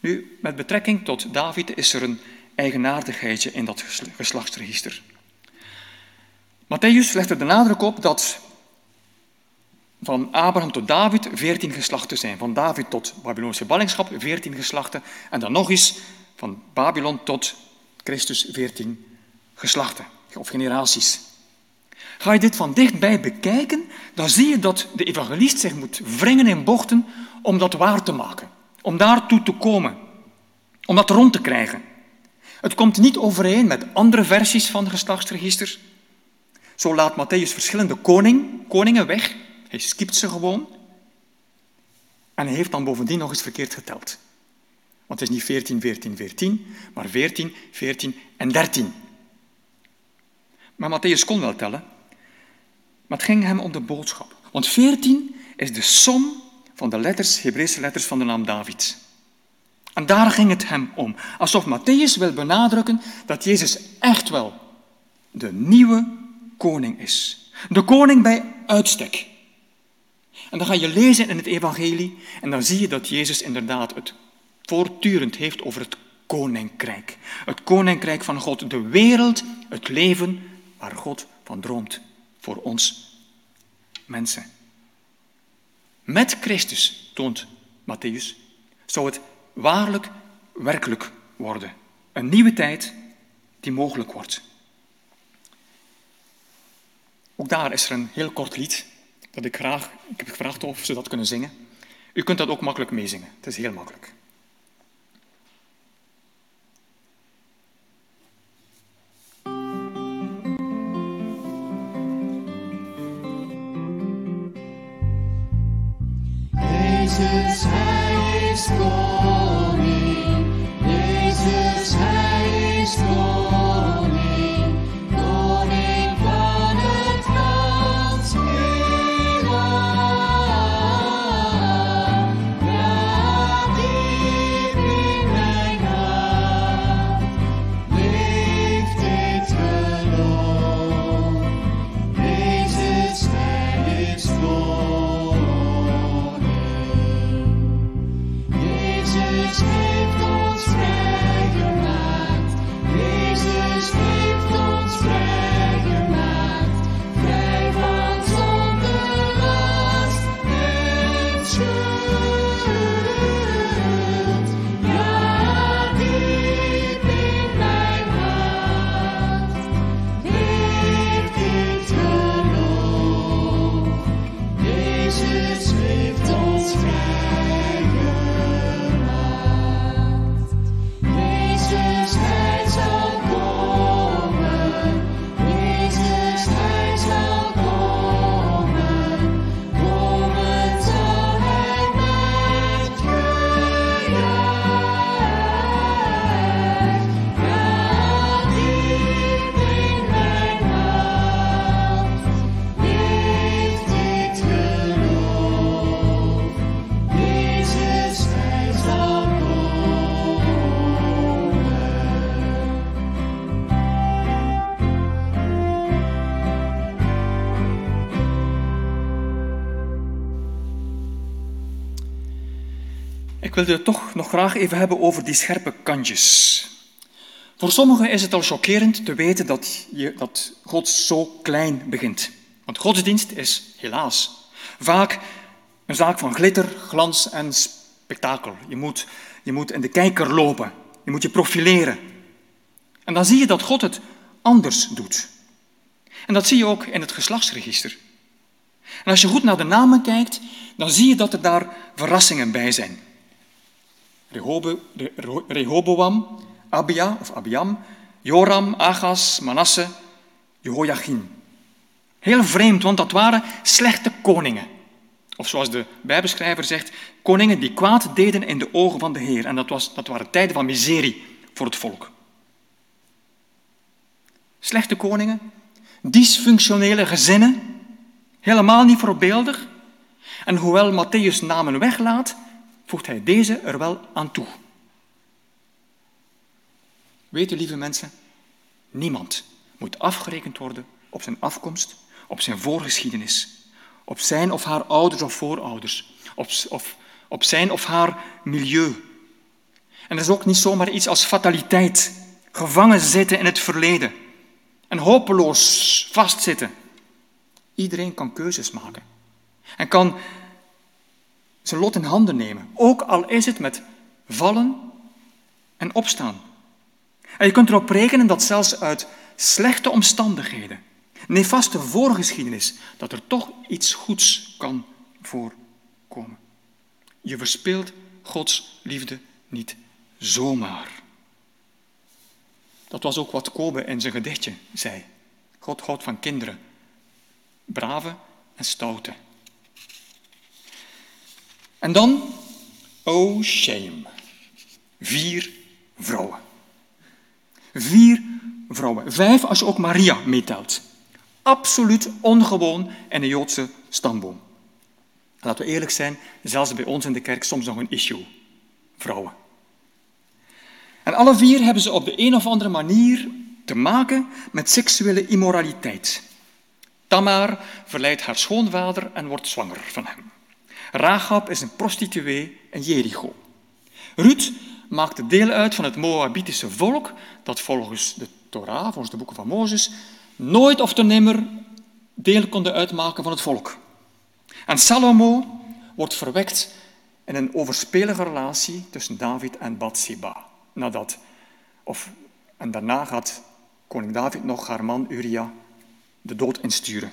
Nu, met betrekking tot David is er een eigenaardigheidje in dat geslachtsregister. Matteüs legt er de nadruk op dat van Abraham tot David veertien geslachten zijn. Van David tot Babylonische ballingschap veertien geslachten. En dan nog eens van Babylon tot Christus veertien geslachten of generaties. Ga je dit van dichtbij bekijken, dan zie je dat de evangelist zich moet wringen in bochten om dat waar te maken. Om daartoe te komen. Om dat rond te krijgen. Het komt niet overeen met andere versies van geslachtsregisters. Zo laat Matteüs verschillende koning, koningen weg. Hij skipt ze gewoon en hij heeft dan bovendien nog eens verkeerd geteld. Want het is niet veertien, veertien, veertien, maar veertien, veertien en dertien. Maar Matteüs kon wel tellen, maar het ging hem om de boodschap. Want veertien is de som van de letters, Hebreeuwse letters van de naam David. En daar ging het hem om. Alsof Matteüs wil benadrukken dat Jezus echt wel de nieuwe koning is. De koning bij uitstek. En dan ga je lezen in het evangelie en dan zie je dat Jezus inderdaad het voortdurend heeft over het koninkrijk. Het koninkrijk van God, de wereld, het leven waar God van droomt voor ons mensen. Met Christus, toont Matteüs, zou het waarlijk werkelijk worden. Een nieuwe tijd die mogelijk wordt. Ook daar is er een heel kort lied. Dat ik graag, ik heb gevraagd of ze dat kunnen zingen. U kunt dat ook makkelijk meezingen. Het is heel makkelijk. Jezus, Hij is koning. Jezus, Hij is koning. Koning van het kanselaar. Laat diep in mijn hart. Leef dit geloof. Jezus, Hij is koning. Jezus heeft ons vrijgemaakt. Jezus heeft ons vrijgemaakt. Vrij van zonde, last en schuld. Ja, diep in mijn hart heeft dit geloof. Jezus heeft ons vrijgemaakt. Ik wilde het toch nog graag even hebben over die scherpe kantjes. Voor sommigen is het al chockerend te weten dat, je, dat God zo klein begint. Want godsdienst is, helaas, vaak een zaak van glitter, glans en spektakel. Je moet, je moet in de kijker lopen, je moet je profileren. En dan zie je dat God het anders doet. En dat zie je ook in het geslachtsregister. En als je goed naar de namen kijkt, dan zie je dat er daar verrassingen bij zijn. Rehoboam, Abia of Abiam, Joram, Agas, Manasse, Jehoiachin. Heel vreemd, want dat waren slechte koningen. Of zoals de Bijbelschrijver zegt, koningen die kwaad deden in de ogen van de Heer. En dat, was, dat waren tijden van miserie voor het volk. Slechte koningen, dysfunctionele gezinnen, helemaal niet voorbeeldig. En hoewel Matteüs namen weglaat, voegt hij deze er wel aan toe. Weet u, lieve mensen, niemand moet afgerekend worden op zijn afkomst, op zijn voorgeschiedenis, op zijn of haar ouders of voorouders, op, of, op zijn of haar milieu. En er is ook niet zomaar iets als fataliteit, gevangen zitten in het verleden en hopeloos vastzitten. Iedereen kan keuzes maken en kan zijn lot in handen nemen, ook al is het met vallen en opstaan. En je kunt erop rekenen dat zelfs uit slechte omstandigheden, nefaste voorgeschiedenis, dat er toch iets goeds kan voorkomen. Je verspeelt Gods liefde niet zomaar. Dat was ook wat Kobe in zijn gedichtje zei. God houdt van kinderen, brave en stoute. En dan, oh shame, vier vrouwen. Vier vrouwen. Vijf als je ook Maria meetelt. Absoluut ongewoon in de Joodse stamboom. Laten we eerlijk zijn, zelfs bij ons in de kerk soms nog een issue. Vrouwen. En alle vier hebben ze op de een of andere manier te maken met seksuele immoraliteit. Tamar verleidt haar schoonvader en wordt zwanger van hem. Rahab is een prostituee in Jericho. Ruth maakte deel uit van het Moabitische volk dat volgens de Torah, volgens de boeken van Mozes, nooit of te nimmer deel konden uitmaken van het volk. En Salomo wordt verwekt in een overspelige relatie tussen David en Bathsheba. Nadat, of, en daarna gaat koning David nog haar man Uria de dood insturen.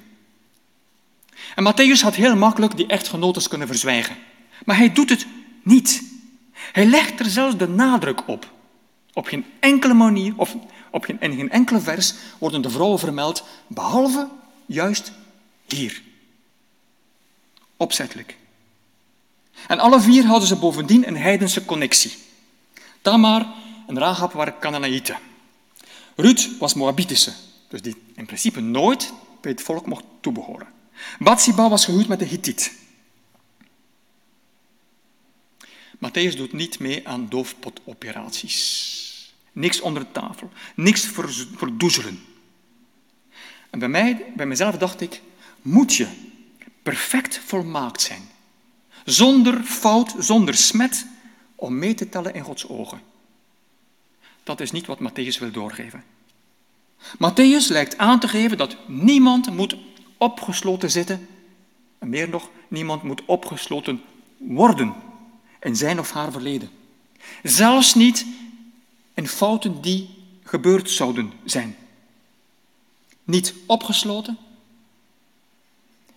En Matteüs had heel makkelijk die echtgenotes kunnen verzwijgen. Maar hij doet het niet. Hij legt er zelfs de nadruk op. Op geen enkele manier, of op geen, in geen enkele vers, worden de vrouwen vermeld, behalve juist hier. Opzettelijk. En alle vier hadden ze bovendien een heidense connectie. Tamar en Rahab waren Kanaanieten. Ruth was Moabitische, dus die in principe nooit bij het volk mocht toebehoren. Bathsheba was gehuwd met de Hittiet. Matteüs doet niet mee aan doofpotoperaties. Niks onder tafel, niks verdoezelen. En bij mij, bij mezelf dacht ik, moet je perfect volmaakt zijn, zonder fout, zonder smet, om mee te tellen in Gods ogen. Dat is niet wat Matteüs wil doorgeven. Matteüs lijkt aan te geven dat niemand moet opgesloten zitten, en meer nog, niemand moet opgesloten worden in zijn of haar verleden. Zelfs niet in fouten die gebeurd zouden zijn. Niet opgesloten,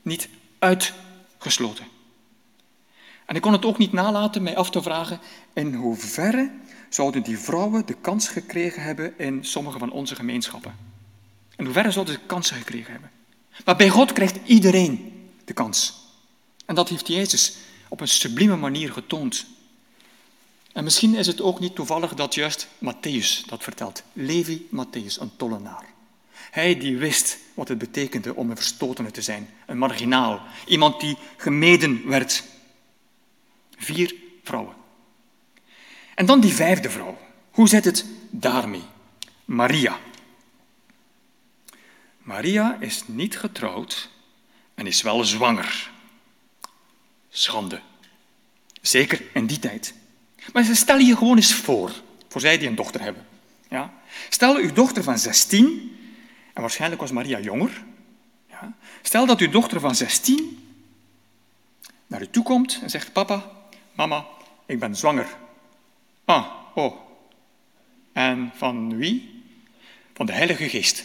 niet uitgesloten. En ik kon het ook niet nalaten mij af te vragen in hoeverre zouden die vrouwen de kans gekregen hebben in sommige van onze gemeenschappen. In hoeverre zouden ze kansen gekregen hebben. Maar bij God krijgt iedereen de kans. En dat heeft Jezus op een sublieme manier getoond. En misschien is het ook niet toevallig dat juist Matteüs dat vertelt. Levi Matteüs, een tollenaar. Hij die wist wat het betekende om een verstotene te zijn. Een marginaal. Iemand die gemeden werd. Vier vrouwen. En dan die vijfde vrouw. Hoe zit het daarmee? Maria. Maria is niet getrouwd en is wel zwanger. Schande. Zeker in die tijd. Maar stel je gewoon eens voor, voor zij die een dochter hebben. Ja? Stel uw dochter van zestien, en waarschijnlijk was Maria jonger. Ja? Stel dat uw dochter van zestien naar u toe komt en zegt, papa, mama, ik ben zwanger. Ah, oh. En van wie? Van de Heilige Geest.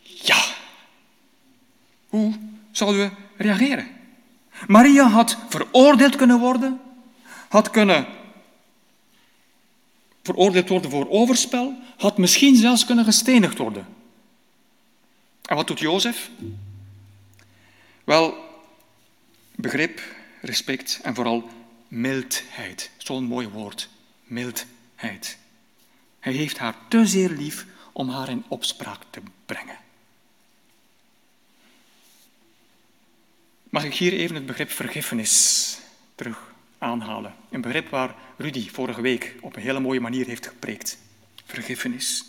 Ja. Hoe zouden we reageren? Maria had veroordeeld kunnen worden, had kunnen veroordeeld worden voor overspel, had misschien zelfs kunnen gestenigd worden. En wat doet Jozef? Wel, begrip, respect en vooral mildheid. Zo'n mooi woord. Mildheid. Hij heeft haar te zeer lief om haar in opspraak te brengen. Mag ik hier even het begrip vergiffenis terug aanhalen? Een begrip waar Rudy vorige week op een hele mooie manier heeft gepreekt. Vergiffenis.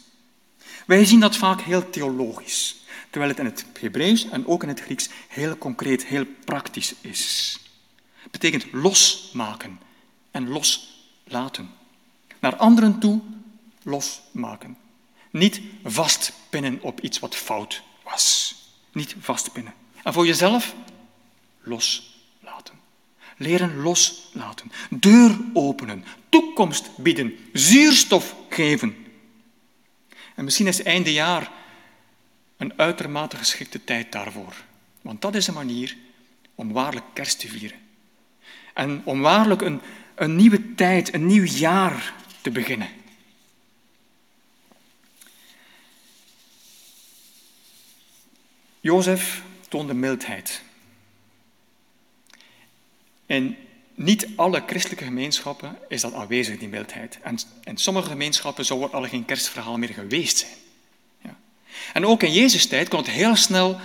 Wij zien dat vaak heel theologisch, terwijl het in het Hebreeuws en ook in het Grieks heel concreet, heel praktisch is. Het betekent losmaken en loslaten. Naar anderen toe losmaken. Niet vastpinnen op iets wat fout was. Niet vastpinnen. En voor jezelf loslaten. Leren loslaten. Deur openen. Toekomst bieden. Zuurstof geven. En misschien is einde jaar een uitermate geschikte tijd daarvoor. Want dat is een manier om waarlijk kerst te vieren. En om waarlijk een, een nieuwe tijd, een nieuw jaar te beginnen. Jozef toonde mildheid. In niet alle christelijke gemeenschappen is dat aanwezig, die mildheid. En in sommige gemeenschappen zou er al geen kerstverhaal meer geweest zijn. Ja. En ook in Jezus' tijd kon het heel snel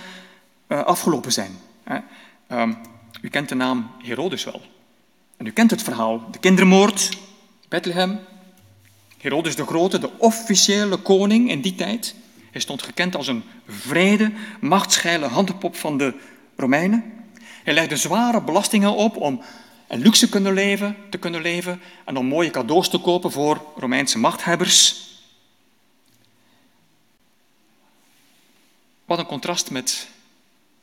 uh, afgelopen zijn. Hè. Um, u kent de naam Herodes wel. En u kent het verhaal. De kindermoord, Bethlehem. Herodes de Grote, de officiële koning in die tijd. Hij stond gekend als een wrede, machtsgeile handpop van de Romeinen. Hij legde zware belastingen op om in luxe kunnen leven, te kunnen leven en om mooie cadeaus te kopen voor Romeinse machthebbers. Wat een contrast met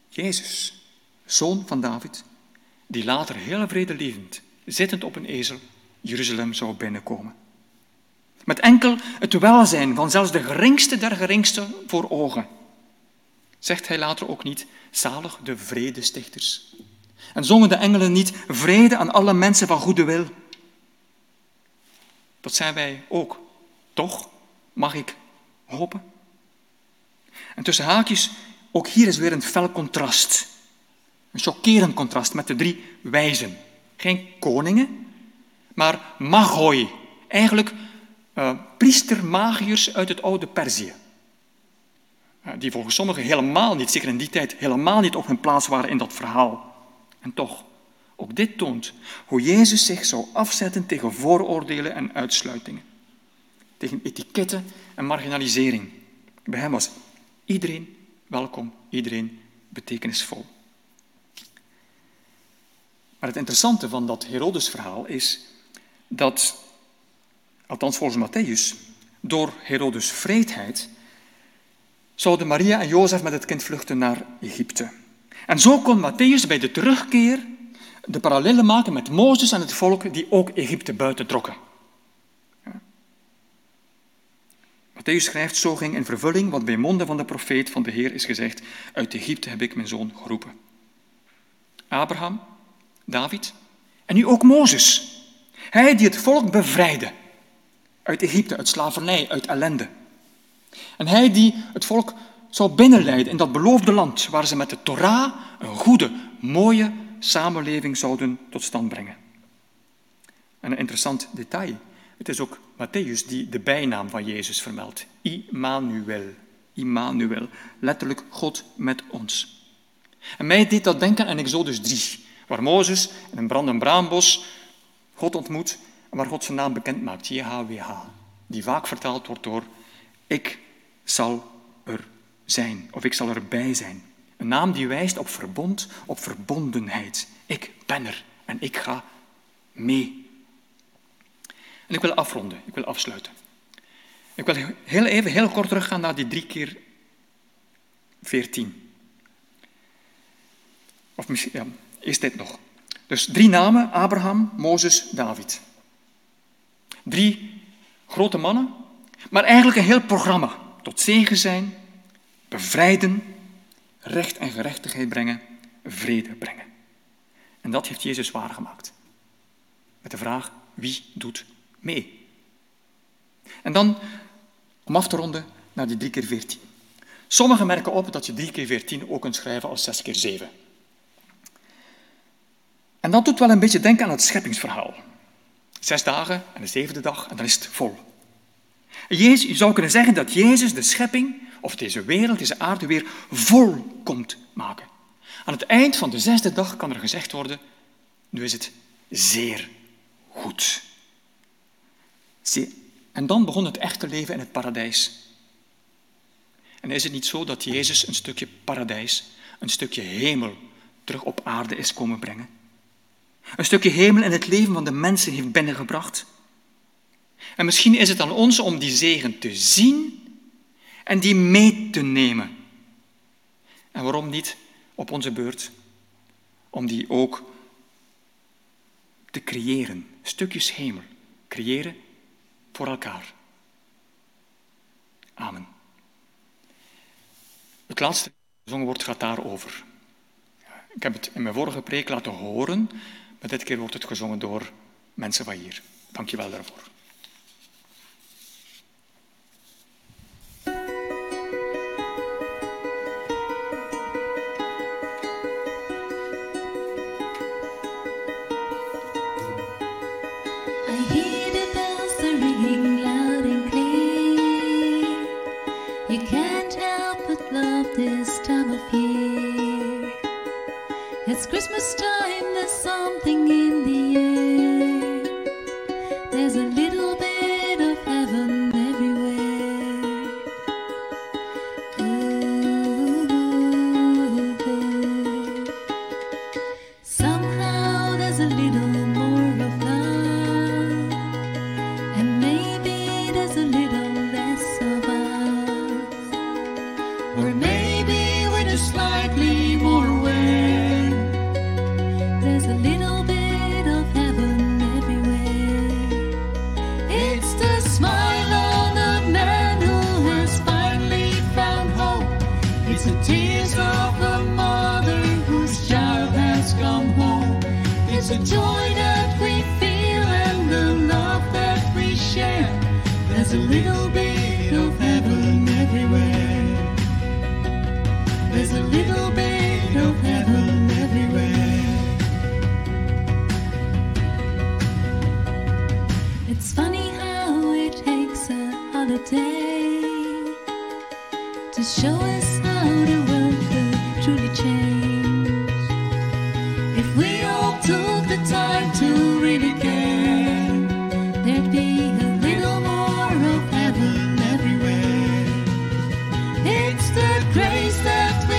Jezus, zoon van David, die later heel vredelievend, zittend op een ezel, Jeruzalem zou binnenkomen. Met enkel het welzijn van zelfs de geringste der geringsten voor ogen. Zegt hij later ook niet, zalig de vredestichters. En zongen de engelen niet, vrede aan alle mensen van goede wil. Dat zijn wij ook, toch? Mag ik hopen? En tussen haakjes, ook hier is weer een fel contrast. Een chockerend contrast met de drie wijzen. Geen koningen, maar magoi. Eigenlijk uh, priestermagiërs uit het oude Perzië. Uh, die volgens sommigen helemaal niet, zeker in die tijd, helemaal niet op hun plaats waren in dat verhaal. En toch, ook dit toont hoe Jezus zich zou afzetten tegen vooroordelen en uitsluitingen. Tegen etiketten en marginalisering. Bij hem was iedereen welkom, iedereen betekenisvol. Maar het interessante van dat Herodes-verhaal is dat, althans volgens Matteüs, door Herodes' wreedheid zouden Maria en Jozef met het kind vluchten naar Egypte. En zo kon Matteüs bij de terugkeer de parallellen maken met Mozes en het volk die ook Egypte buiten trokken. Matteüs schrijft, zo ging in vervulling wat bij monden van de profeet van de Heer is gezegd, uit Egypte heb ik mijn zoon geroepen. Abraham, David en nu ook Mozes. Hij die het volk bevrijdde uit Egypte, uit slavernij, uit ellende. En hij die het volk zou binnenleiden in dat beloofde land waar ze met de Torah een goede, mooie samenleving zouden tot stand brengen. En een interessant detail. Het is ook Matteüs die de bijnaam van Jezus vermeldt. Immanuel. Immanuel. Letterlijk God met ons. En mij deed dat denken aan Exodus drie, waar Mozes in een brandend braambos God ontmoet en waar God zijn naam bekend maakt, J H W H, die vaak vertaald wordt door ik zal er zijn, of ik zal erbij zijn. Een naam die wijst op verbond, op verbondenheid. Ik ben er en ik ga mee. En ik wil afronden, ik wil afsluiten. Ik wil heel even, heel kort teruggaan naar die drie keer veertien. Of misschien, ja, is dit nog. Dus drie namen, Abraham, Mozes, David. Drie grote mannen, maar eigenlijk een heel programma. Tot zegen zijn, bevrijden, recht en gerechtigheid brengen, vrede brengen. En dat heeft Jezus waargemaakt. Met de vraag, wie doet mee? En dan, om af te ronden, naar die drie keer veertien. Sommigen merken op dat je drie keer veertien ook kunt schrijven als zes keer zeven. En dat doet wel een beetje denken aan het scheppingsverhaal. Zes dagen en de zevende dag en dan is het vol. Jezus, je zou kunnen zeggen dat Jezus de schepping, of deze wereld, deze aarde, weer vol komt maken. Aan het eind van de zesde dag kan er gezegd worden, nu is het zeer goed. En dan begon het echte leven in het paradijs. En is het niet zo dat Jezus een stukje paradijs, een stukje hemel, terug op aarde is komen brengen? Een stukje hemel in het leven van de mensen heeft binnengebracht. En misschien is het aan ons om die zegen te zien en die mee te nemen. En waarom niet op onze beurt? Om die ook te creëren. Stukjes hemel. Creëren voor elkaar. Amen. Het laatste gezongen wordt gaat daarover. Ik heb het in mijn vorige preek laten horen, maar dit keer wordt het gezongen door mensen van hier. Dank je wel daarvoor. It's Christmas time, there's something in the air. There's a little bit of heaven everywhere. Ooh, ooh, ooh. Somehow there's a little more of love, and maybe there's a little less of us. Or maybe we're just slightly more aware. The joy that we feel and the love that we share. There's a little bit of heaven everywhere. There's a little bit of heaven everywhere.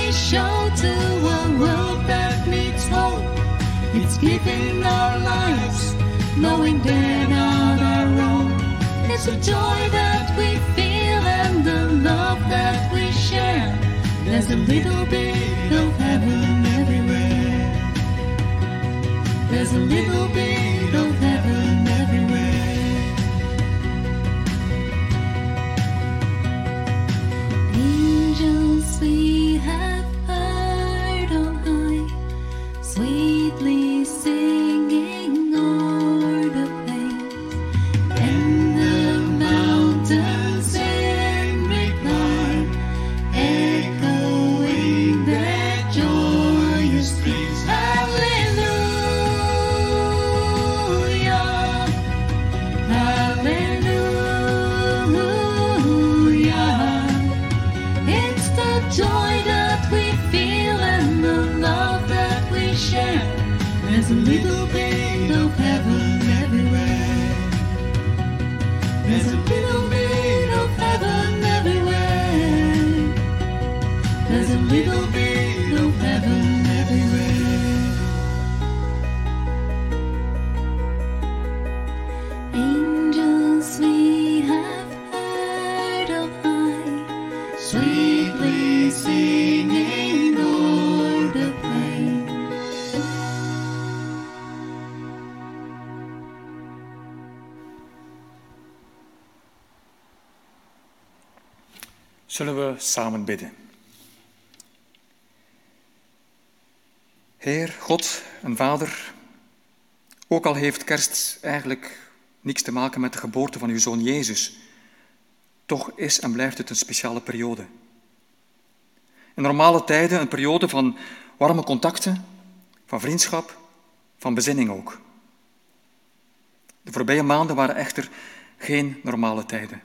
we show to a world that needs hope. It's giving our lives, knowing they're not our own. It's the joy that we feel and the love that we share. There's a little bit of heaven everywhere. There's a little bit of heaven everywhere. Angels we have heard on high, sweetly singing o'er the plains, and the mountains in reply, echoing their joyous praise. Hallelujah, hallelujah. Joy that we feel and the love that we share. There's a little bit of heaven everywhere. There's a little bit of heaven everywhere. There's a little bit of heaven everywhere. Angels we have heard of high, sweet singing o'er the plains. Zullen we samen bidden? Heer, God en Vader, ook al heeft kerst eigenlijk niks te maken met de geboorte van uw Zoon Jezus, toch is en blijft het een speciale periode. In normale tijden een periode van warme contacten, van vriendschap, van bezinning ook. De voorbije maanden waren echter geen normale tijden.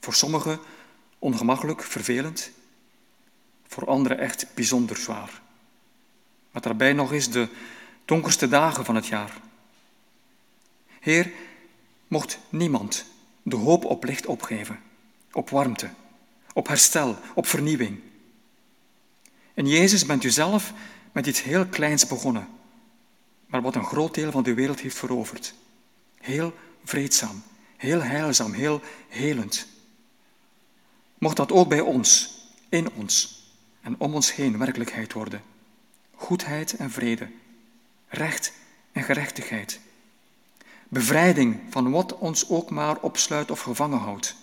Voor sommigen ongemakkelijk, vervelend. Voor anderen echt bijzonder zwaar. Maar daarbij nog eens de donkerste dagen van het jaar. Heer, mocht niemand de hoop op licht opgeven, op warmte, op herstel, op vernieuwing. In Jezus bent u zelf met iets heel kleins begonnen, maar wat een groot deel van de wereld heeft veroverd. Heel vreedzaam, heel heilzaam, heel helend. Mocht dat ook bij ons, in ons en om ons heen werkelijkheid worden. Goedheid en vrede, recht en gerechtigheid. Bevrijding van wat ons ook maar opsluit of gevangen houdt.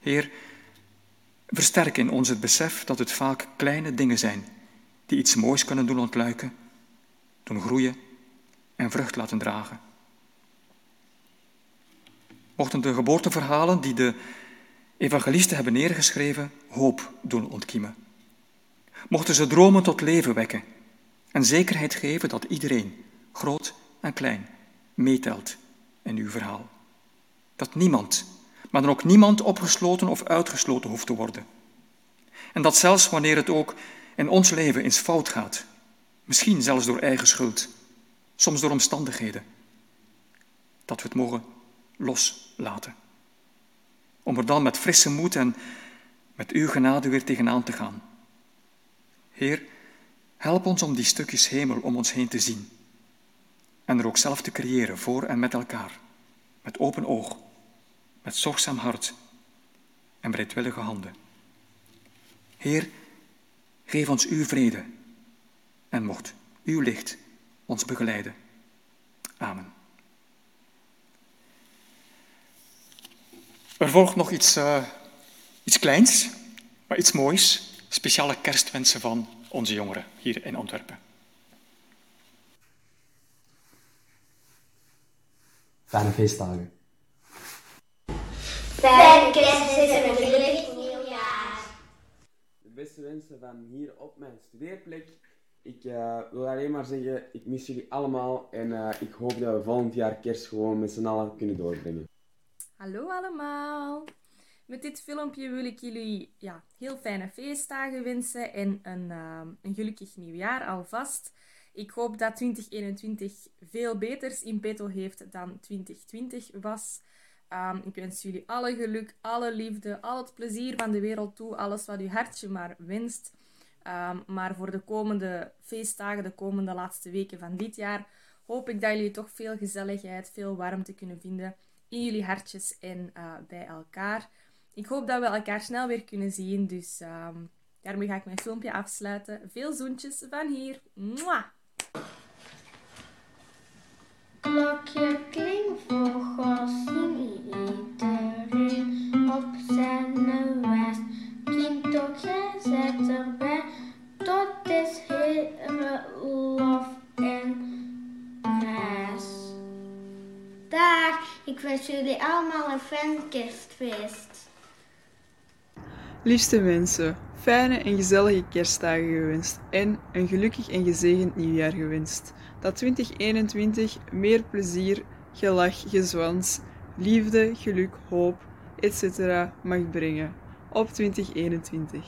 Heer, versterk in ons het besef dat het vaak kleine dingen zijn die iets moois kunnen doen ontluiken, doen groeien en vrucht laten dragen. Mochten de geboorteverhalen die de evangelisten hebben neergeschreven hoop doen ontkiemen. Mochten ze dromen tot leven wekken en zekerheid geven dat iedereen, groot en klein, meetelt in uw verhaal. Dat niemand, maar dan ook niemand opgesloten of uitgesloten hoeft te worden. En dat zelfs wanneer het ook in ons leven eens fout gaat, misschien zelfs door eigen schuld, soms door omstandigheden, dat we het mogen loslaten. Om er dan met frisse moed en met uw genade weer tegenaan te gaan. Heer, help ons om die stukjes hemel om ons heen te zien en er ook zelf te creëren voor en met elkaar, met open oog. Met zorgzaam hart en bereidwillige handen. Heer, geef ons uw vrede en mocht uw licht ons begeleiden. Amen. Er volgt nog iets, uh, iets kleins, maar iets moois. Speciale kerstwensen van onze jongeren hier in Antwerpen. Fijne feestdagen. Fijne kerstmis en een gelukkig nieuwjaar. De beste wensen van hier op mijn studeerplek. Ik uh, wil alleen maar zeggen, ik mis jullie allemaal en uh, ik hoop dat we volgend jaar kerst gewoon met z'n allen kunnen doorbrengen. Hallo allemaal. Met dit filmpje wil ik jullie ja, heel fijne feestdagen wensen en een, uh, een gelukkig nieuwjaar alvast. Ik hoop dat twintig eenentwintig veel beters in petto heeft dan twintig twintig was. Um, ik wens jullie alle geluk, alle liefde, al het plezier van de wereld toe. Alles wat uw hartje maar wenst. Um, maar voor de komende feestdagen, de komende laatste weken van dit jaar, hoop ik dat jullie toch veel gezelligheid, veel warmte kunnen vinden in jullie hartjes en uh, bij elkaar. Ik hoop dat we elkaar snel weer kunnen zien, dus um, daarmee ga ik mijn filmpje afsluiten. Veel zoentjes van hier. Mwah! Klokje klinkvogels, zing iedereen op zijn west. Kindtokje zet erbij, tot is hele lof en reis. Dag, ik wens jullie allemaal een fijn kerstfeest. Liefste mensen, fijne en gezellige kerstdagen gewenst en een gelukkig en gezegend nieuwjaar gewenst. Dat twintig eenentwintig meer plezier, gelach, gezwans, liefde, geluk, hoop, et cetera mag brengen. Op twintig eenentwintig.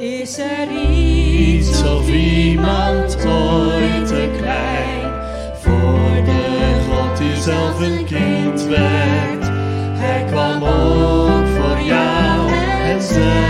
Is er iets of iemand ooit te klein voor de God die zelf een kind werd? Hij kwam ook voor jou en zei.